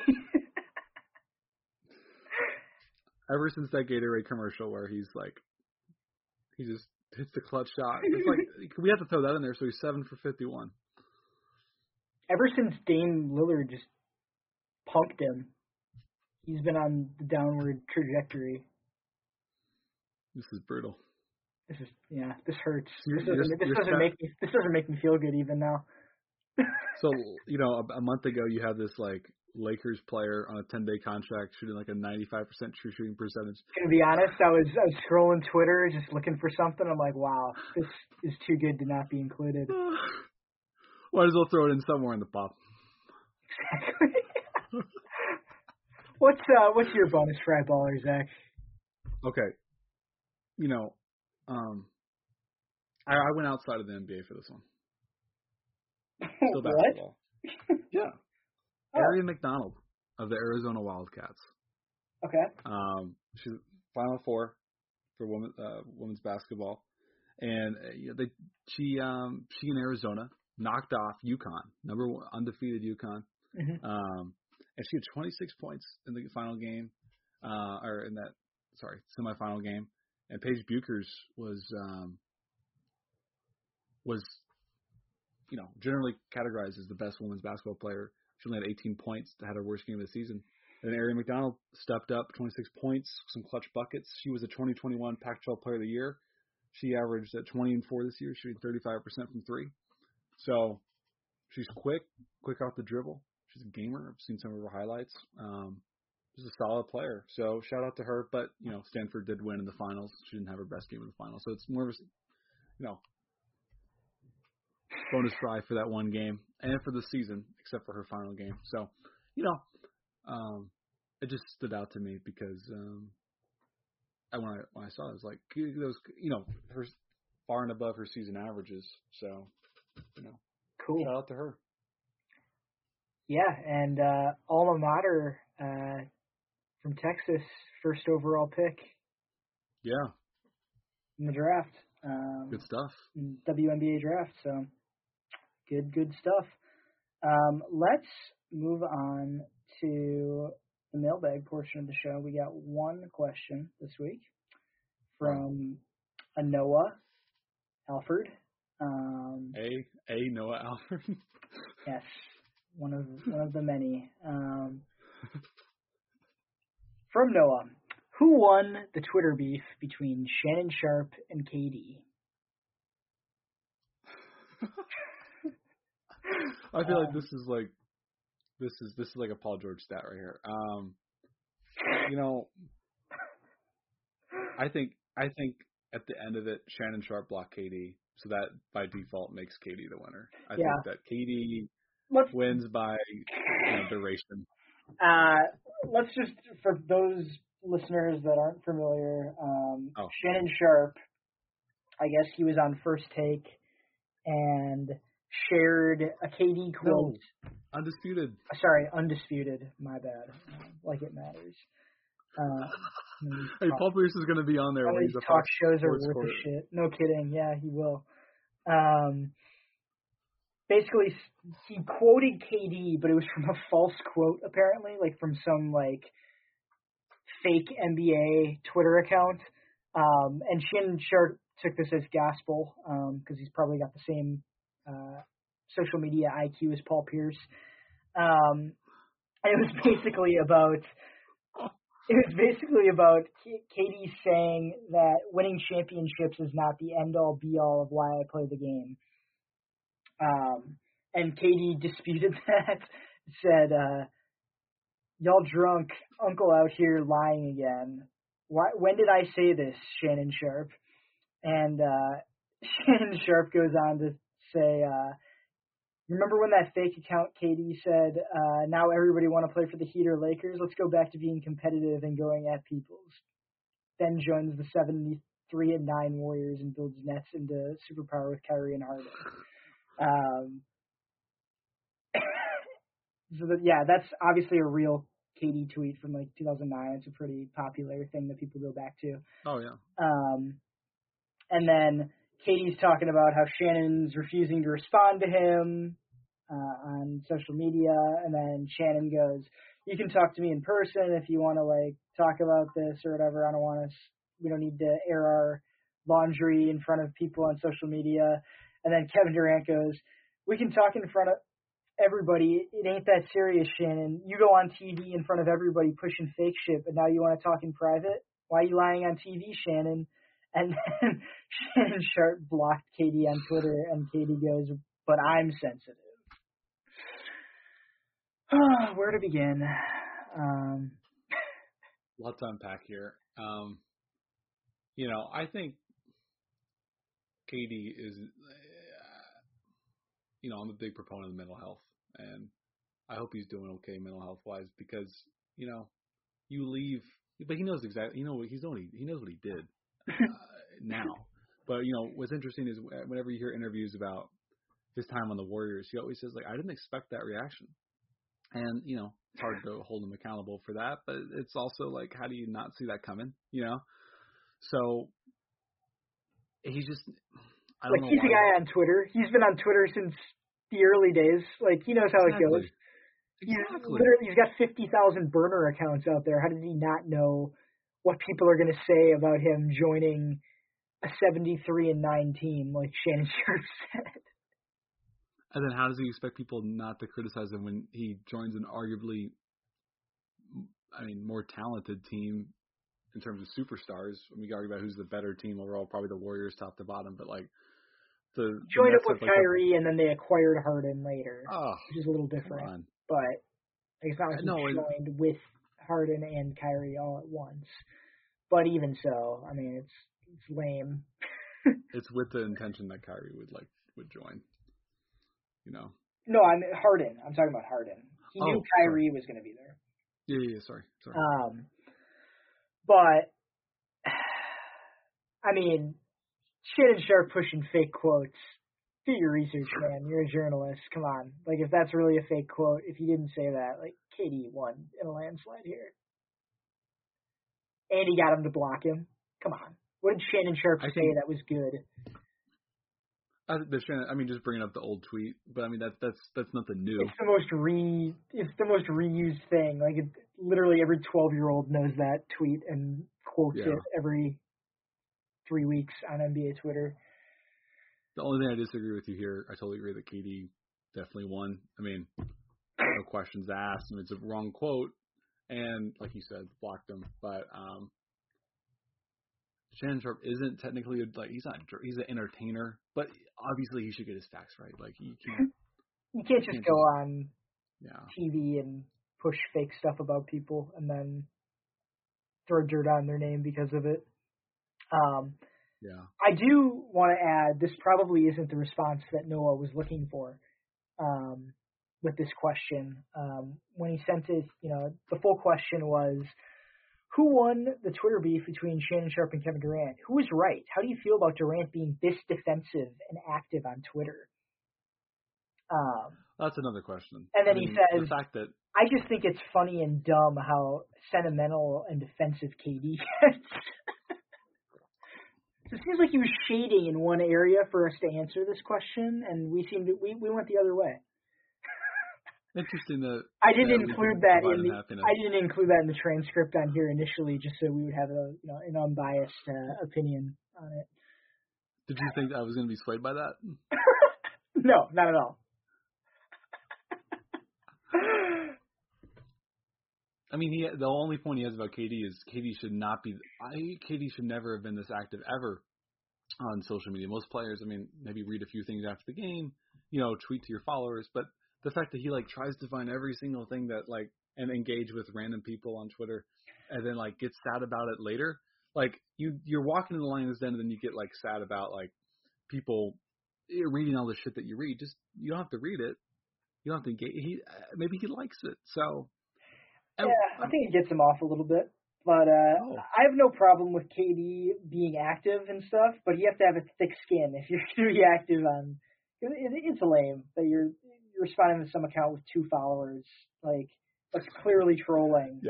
ever since that Gatorade commercial where he's like, he just hits the clutch shot. It's like, we have to throw that in there, so he's 7 for 51. Ever since Dame Lillard just punked him, he's been on the downward trajectory. This is brutal. This is, yeah, this hurts. This doesn't make me feel good even now. So, you know, a month ago you had this, like, Lakers player on a 10-day contract shooting, like, a 95% true shooting percentage. To be honest, I was scrolling Twitter just looking for something. I'm like, wow, this is too good to not be included. Might as well throw it in somewhere in the pop. Exactly. What's your bonus fry baller, Zach? Okay. You know, I went outside of the NBA for this one. Still basketball. Yeah. Oh. Arian McDonald of the Arizona Wildcats. Okay. She's Final Four for women's basketball, and she in Arizona knocked off UConn, number one undefeated UConn, mm-hmm. And she had 26 points in the final game, semifinal game, and Paige Buechers was. You know, generally categorized as the best women's basketball player. She only had 18 points, had her worst game of the season. And Arian McDonald stepped up, 26 points, some clutch buckets. She was a 2021 Pac-12 Player of the Year. She averaged at 20-4 this year, shooting 35% from three. So she's quick off the dribble. She's a gamer. I've seen some of her highlights. She's a solid player. So shout out to her. But, you know, Stanford did win in the finals. She didn't have her best game in the finals. So it's more of a, you know, bonus try for that one game and for the season, except for her final game. So, you know, it just stood out to me because when I saw it, I was like, those, you know, her far and above her season averages. So, you know, cool. Shout out to her. Yeah, and alma mater from Texas, first overall pick. Yeah. In the draft. Good stuff. WNBA draft. So. Good stuff. Let's move on to the mailbag portion of the show. We got one question this week from a Noah Alford. Noah Alford. Yes, one of the many. From Noah, who won the Twitter beef between Shannon Sharp and KD? I feel like this is like a Paul George stat right here. You know, I think at the end of it, Shannon Sharp blocked KD, so that by default makes KD the winner. I think that KD wins by duration. Let's just, for those listeners that aren't familiar, Shannon Sharp, I guess he was on First Take and shared a KD quote. No, Undisputed. Sorry, Undisputed. My bad. Like it matters. Hey, Paul Pierce is going to be on there. When these talk shows are worth a shit. No kidding. Yeah, he will. Basically, he quoted KD, but it was from a false quote, apparently, like from some like fake NBA Twitter account. And Shannon Sharp took this as gospel because he's probably got the same social media IQ is Paul Pierce. And it was basically about KD saying that winning championships is not the end-all be-all of why I play the game. And KD disputed that, said, y'all drunk uncle out here lying again. Why, when did I say this, Shannon Sharp? And Shannon Sharp goes on to say, remember when that fake account KD said, now everybody want to play for the Heat or Lakers? Let's go back to being competitive and going at peoples. Then joins the 73-9 Warriors and builds Nets into superpower with Kyrie and Harden. So that, yeah, that's obviously a real KD tweet from like 2009. It's a pretty popular thing that people go back to. Oh yeah. And then KD's talking about how Shannon's refusing to respond to him on social media, and then Shannon goes, you can talk to me in person if you want to, like, talk about this or whatever. I don't want to, we don't need to air our laundry in front of people on social media. And then Kevin Durant goes, we can talk in front of everybody. It ain't that serious, Shannon. You go on TV in front of everybody pushing fake shit, but now you want to talk in private? Why are you lying on TV, Shannon? And then Shannon Sharp blocked KD on Twitter, and KD goes, but I'm sensitive. Oh, where to begin? A lot to unpack here. You know, I think KD is, you know, I'm a big proponent of mental health, and I hope he's doing okay mental health-wise because, you know, you leave – but he knows exactly – you know, he knows what he did now. But, you know, what's interesting is whenever you hear interviews about his time on the Warriors, he always says, like, I didn't expect that reaction. And, you know, it's hard to hold him accountable for that, but it's also like, how do you not see that coming, you know? So he's just – like, he's a guy on Twitter. He's been on Twitter since the early days. Like, he knows how it goes. Exactly. He's got 50,000 burner accounts out there. How does he not know what people are going to say about him joining a 73-9 team like Shannon Sharp said? And then how does he expect people not to criticize him when he joins an arguably, I mean, more talented team in terms of superstars? We argue about who's the better team overall, probably the Warriors top to bottom, but like, the joined up with Kyrie, and then they acquired Harden later, which is a little different. But it's not like he joined with Harden and Kyrie all at once. But even so, I mean, it's lame. It's with the intention that Kyrie would join. You know? No, I mean Harden. I'm talking about Harden. He knew Kyrie was going to be there. Yeah. Sorry. But I mean, Shannon Sharp pushing fake quotes. Do your research, man. You're a journalist. Come on. Like, if that's really a fake quote, if you didn't say that, like, KD won in a landslide here. And he got him to block him. Come on. What did Shannon Sharp say that was good? Just bringing up the old tweet, but I mean that's nothing new. It's the most reused thing. Like, it, literally every 12-year-old knows that tweet and quotes it every 3 weeks on NBA Twitter. The only thing I disagree with you here, I totally agree that KD definitely won. I mean, no questions asked. I mean, it's a wrong quote, and like you said, blocked him. But Shannon Sharp isn't technically he's an entertainer, but obviously he should get his facts right. Like, you can't just go on TV and push fake stuff about people and then throw dirt on their name because of it. I do want to add, this probably isn't the response that Noah was looking for with this question. When he sent it, you know, the full question was, who won the Twitter beef between Shannon Sharp and Kevin Durant? Who was right? How do you feel about Durant being this defensive and active on Twitter? That's another question. And then he says, the fact that I just think it's funny and dumb how sentimental and defensive KD gets. So it seems like he was shading in one area for us to answer this question, and we went the other way. Interesting that I didn't include that in the transcript on here initially, just so we would have an unbiased opinion on it. Did you think I was going to be swayed by that? No, not at all. I mean, the only point he has about KD is KD should never have been this active ever on social media. Most players, I mean, maybe read a few things after the game, you know, tweet to your followers, but the fact that he like tries to find every single thing that like and engage with random people on Twitter, and then like gets sad about it later. Like you're walking in the lion's den, and then you get like sad about like people reading all the shit that you read. Just you don't have to read it. You don't have to engage. Maybe he likes it. So I think it gets him off a little bit. But I have no problem with KD being active and stuff. But you have to have a thick skin if you're going to be active on. It's lame that you're responding to some account with 2 followers, like that's clearly trolling,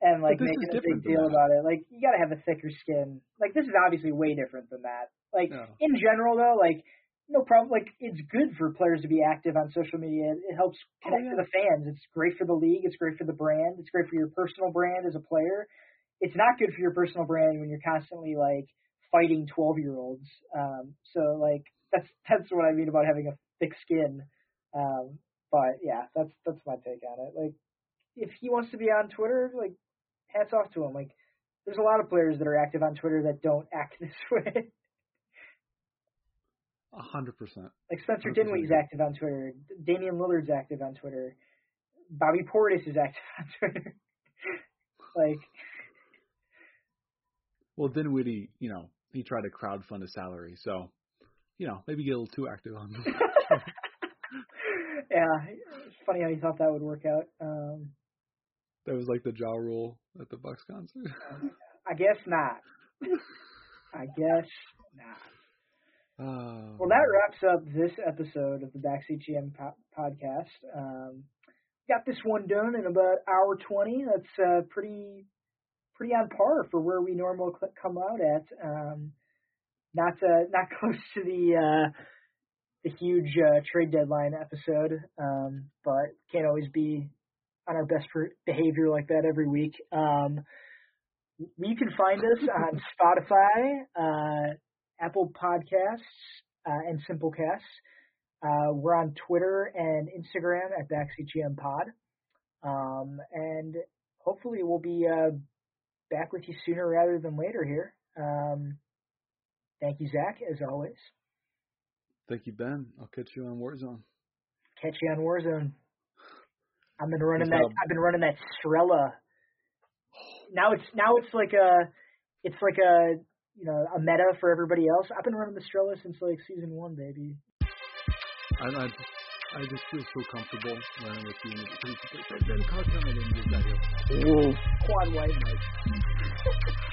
and like making a big deal about it. Like, you gotta have a thicker skin. Like, this is obviously way different than that. Like, in general though, like, no problem. Like, it's good for players to be active on social media. It helps connect to the fans. It's great for the league. It's great for the brand. It's great for your personal brand as a player. it's not good for your personal brand when you're constantly like fighting 12-year-olds. So like that's what I mean about having a thick skin. But yeah, that's my take on it. Like, if he wants to be on Twitter, like, hats off to him. Like, there's a lot of players that are active on Twitter that don't act this way. 100%. Like Spencer Dinwiddie's active on Twitter. Damian Lillard's active on Twitter. Bobby Portis is active on Twitter. Like, well, Dinwiddie, you know, he tried to crowdfund his salary, so you know, maybe get a little too active on him. Yeah, it's funny how he thought that would work out. That was like the Ja Rule at the Bucks concert. I guess not. I guess not. Well, that wraps up this episode of the Backseat GM podcast. Got this one done in about hour 20. That's pretty on par for where we normally come out at. Not close to the huge trade deadline episode, but can't always be on our best behavior like that every week. You can find us on Spotify. Apple Podcasts and Simplecast. We're on Twitter and Instagram at BackseatGMPod. And hopefully we'll be back with you sooner rather than later here. Thank you, Zach, as always. Thank you, Ben. I'll catch you on Warzone. Catch you on Warzone. I've been running that Strela. Now it's like a. It's like a. You know, a meta for everybody else. I've been running the Strela since like season 1, baby. I just feel so comfortable running with you. I've been caught on it in this video. Whoa. Quad white, Mike.